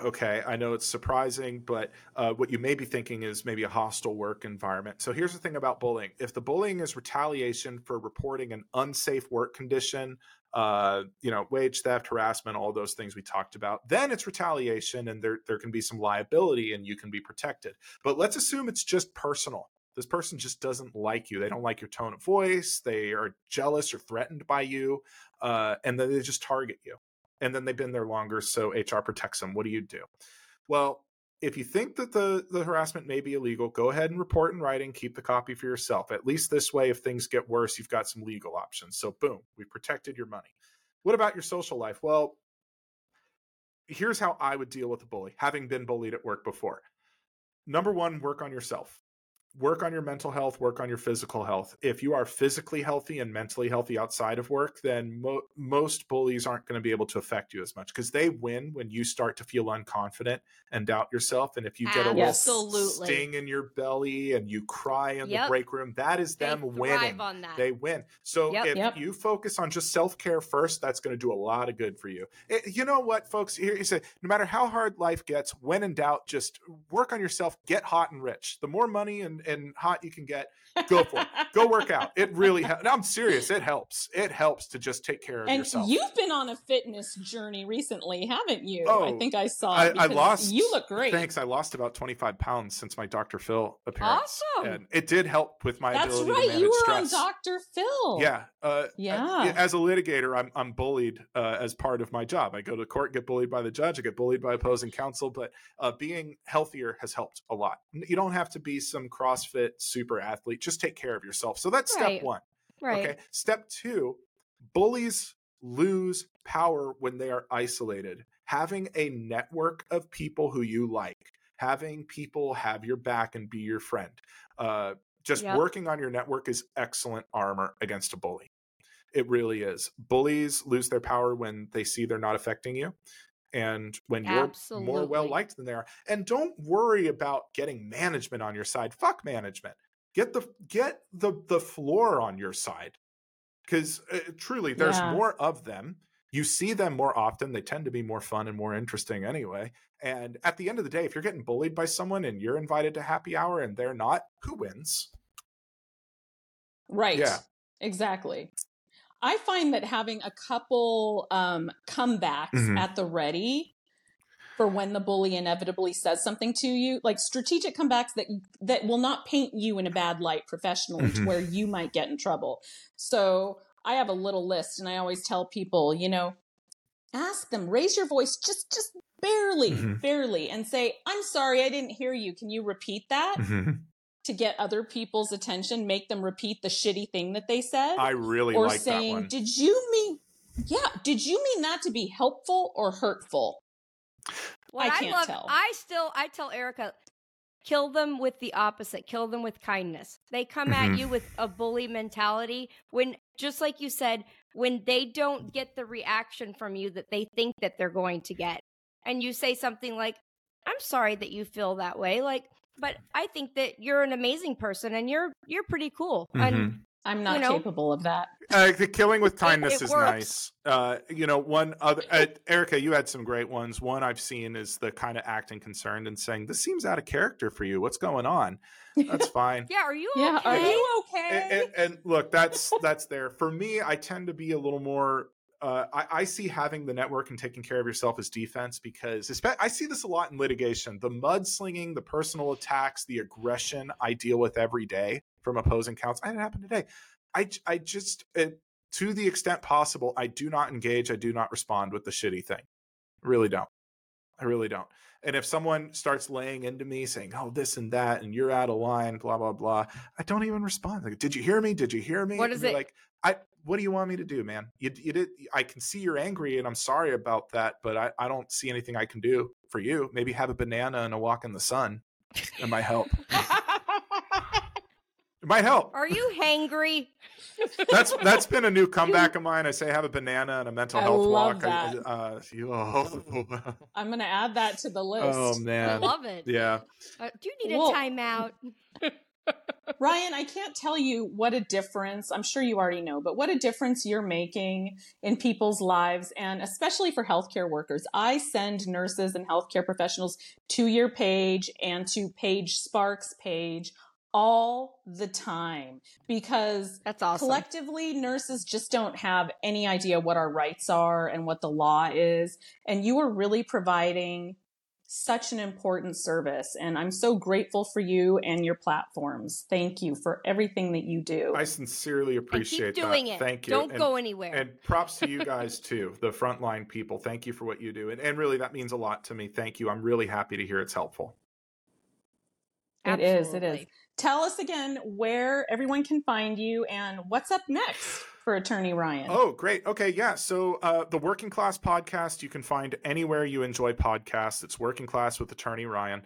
Okay, I know it's surprising, but what you may be thinking is maybe a hostile work environment. So here's the thing about bullying. If the bullying is retaliation for reporting an unsafe work condition, you know, wage theft, harassment, all those things we talked about, then it's retaliation and there can be some liability and you can be protected. But let's assume it's just personal. This person just doesn't like you. They don't like your tone of voice. They are jealous or threatened by you. And then they just target you. And then they've been there longer, so HR protects them. What do you do? Well, if you think that the harassment may be illegal, go ahead and report in writing. Keep the copy for yourself. At least this way, if things get worse, you've got some legal options. So boom, we protected your money. What about your social life? Well, here's how I would deal with a bully, having been bullied at work before. Number one, work on yourself. work on your mental health, work on your physical health. If you are physically healthy and mentally healthy outside of work, then most bullies aren't going to be able to affect you as much, because they win when you start to feel unconfident and doubt yourself. And if you get a little sting in your belly and you cry in the break room, that is them winning. On that. They win. So if you focus on just self-care first, that's going to do a lot of good for you. You know what, folks, here you say, no matter how hard life gets, when in doubt, just work on yourself, get hot and rich. The more money and hot you can get, go for it. Go work out. It really helps. No, I'm serious. It helps. It helps to just take care of yourself. You've been on a fitness journey recently, haven't you? Oh, I think I saw. I lost. You look great. Thanks. I lost about 25 pounds since my Dr. Phil appearance. Awesome. And it did help with my ability to manage stress. That's right. You were on Dr. Phil. Yeah. As a litigator, I'm bullied as part of my job. I go to court, get bullied by the judge, I get bullied by opposing counsel, but being healthier has helped a lot. You don't have to be some CrossFit super athlete. Just take care of yourself. So that's step one. Right. Okay. Step two, bullies lose power when they are isolated. Having a network of people who you like, having people have your back and be your friend. Just working on your network is excellent armor against a bully. It really is. Bullies lose their power when they see they're not affecting you, and when you're more well-liked than they are. And don't worry about getting management on your side. Fuck management. Get the floor on your side, because truly there's more of them. You see them more often. They tend to be more fun and more interesting anyway. And at the end of the day, if you're getting bullied by someone and you're invited to happy hour and they're not, who wins? Right. Yeah. Exactly. I find that having a couple comebacks at the ready for when the bully inevitably says something to you, like strategic comebacks that will not paint you in a bad light professionally to where you might get in trouble. So I have a little list, and I always tell people, ask them, raise your voice just barely, barely, and say, I'm sorry, I didn't hear you. Can you repeat that? To get other people's attention, make them repeat the shitty thing that they said. I really like that one. Or saying, did you mean that to be helpful or hurtful? Well, I can't tell. I tell Erica, kill them with the opposite. Kill them with kindness. They come at you with a bully mentality. When, just like you said, when they don't get the reaction from you that they think that they're going to get, and you say something like, I'm sorry that you feel that way. Like, but I think that you're an amazing person and you're pretty cool. And I'm not capable of that. The killing with kindness is nice. Erica, you had some great ones. One I've seen is the kind of acting concerned and saying, this seems out of character for you. What's going on? That's fine. Yeah. Are you okay? Are you okay? And look, that's there for me. I tend to be a little more, I see having the network and taking care of yourself as defense, because I see this a lot in litigation, the mudslinging, the personal attacks, the aggression I deal with every day from opposing counsel. It happened today. I just, to the extent possible, I do not engage. I do not respond with the shitty thing. I really don't. And if someone starts laying into me saying, oh, this and that, and you're out of line, blah, blah, blah, I don't even respond. Like, did you hear me? Did you hear me? What is it? Like, what do you want me to do, man? You did. I can see you're angry and I'm sorry about that, but I don't see anything I can do for you. Maybe have a banana and a walk in the sun. It might help. It might help. Are you hangry? That's been a new comeback of mine. I say have a banana and a mental health walk. That. I'm going to add that to the list. Oh, man. I love it. Yeah. Do you need a timeout? Ryan, I can't tell you what a difference, I'm sure you already know, but what a difference you're making in people's lives, and especially for healthcare workers. I send nurses and healthcare professionals to your page and to Paige Sparks' page all the time, because that's awesome. Collectively, nurses just don't have any idea what our rights are and what the law is. And you are really providing such an important service, and I'm so grateful for you and your platforms. Thank you for everything that you do. I sincerely appreciate that. Keep doing it. Thank you. Don't go anywhere. And props to you guys too, the frontline people. Thank you for what you do, and really that means a lot to me. Thank you. I'm really happy to hear it's helpful. Absolutely. It is. Tell us again where everyone can find you and what's up next for Attorney Ryan. Oh, great. Okay. Yeah. So the Working Class Podcast, you can find anywhere you enjoy podcasts. It's Working Class with Attorney Ryan.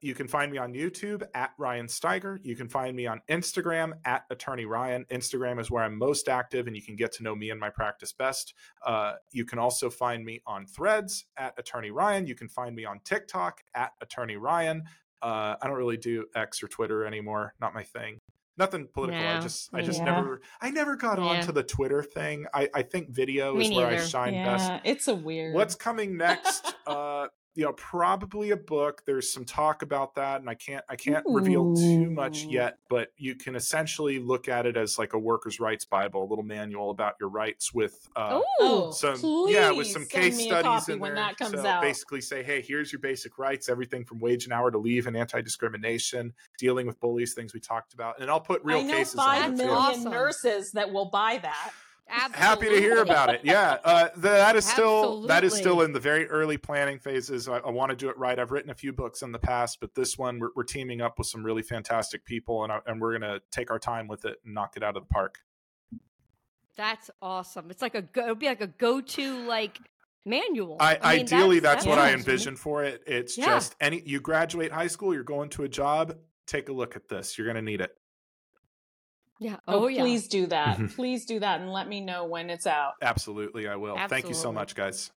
You can find me on YouTube at Ryan Steiger. You can find me on Instagram at Attorney Ryan. Instagram is where I'm most active, and you can get to know me and my practice best. You can also find me on Threads at Attorney Ryan. You can find me on TikTok at Attorney Ryan. I don't really do X or Twitter anymore. Not my thing. Nothing political. No. I just never got onto the Twitter thing. I think video is where I shine best. It's a weird. What's coming next? Probably a book. There's some talk about that, and I can't reveal too much yet, but you can essentially look at it as like a workers' rights Bible, a little manual about your rights with with some case studies in there. That comes out. Basically say, hey, here's your basic rights, everything from wage and hour to leave and anti-discrimination, dealing with bullies, things we talked about. And I'll put real cases on it. I know 5 million nurses that will buy that. Absolutely. Happy to hear about it. Yeah. That is still in the very early planning phases. I want to do it right. I've written a few books in the past, but this one we're teaming up with some really fantastic people, and we're going to take our time with it and knock it out of the park. That's awesome. It's like it'll be like a go-to, like, manual. Ideally, that's what I envision for it. It's just you graduate high school, you're going to a job, take a look at this. You're going to need it. Yeah. Please do that. Please do that and let me know when it's out. Absolutely, I will. Absolutely. Thank you so much, guys.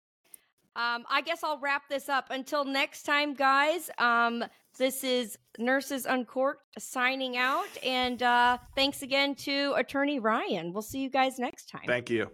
I guess I'll wrap this up. Until next time, guys. This is Nurses Uncorked signing out, and thanks again to Attorney Ryan. We'll see you guys next time. Thank you.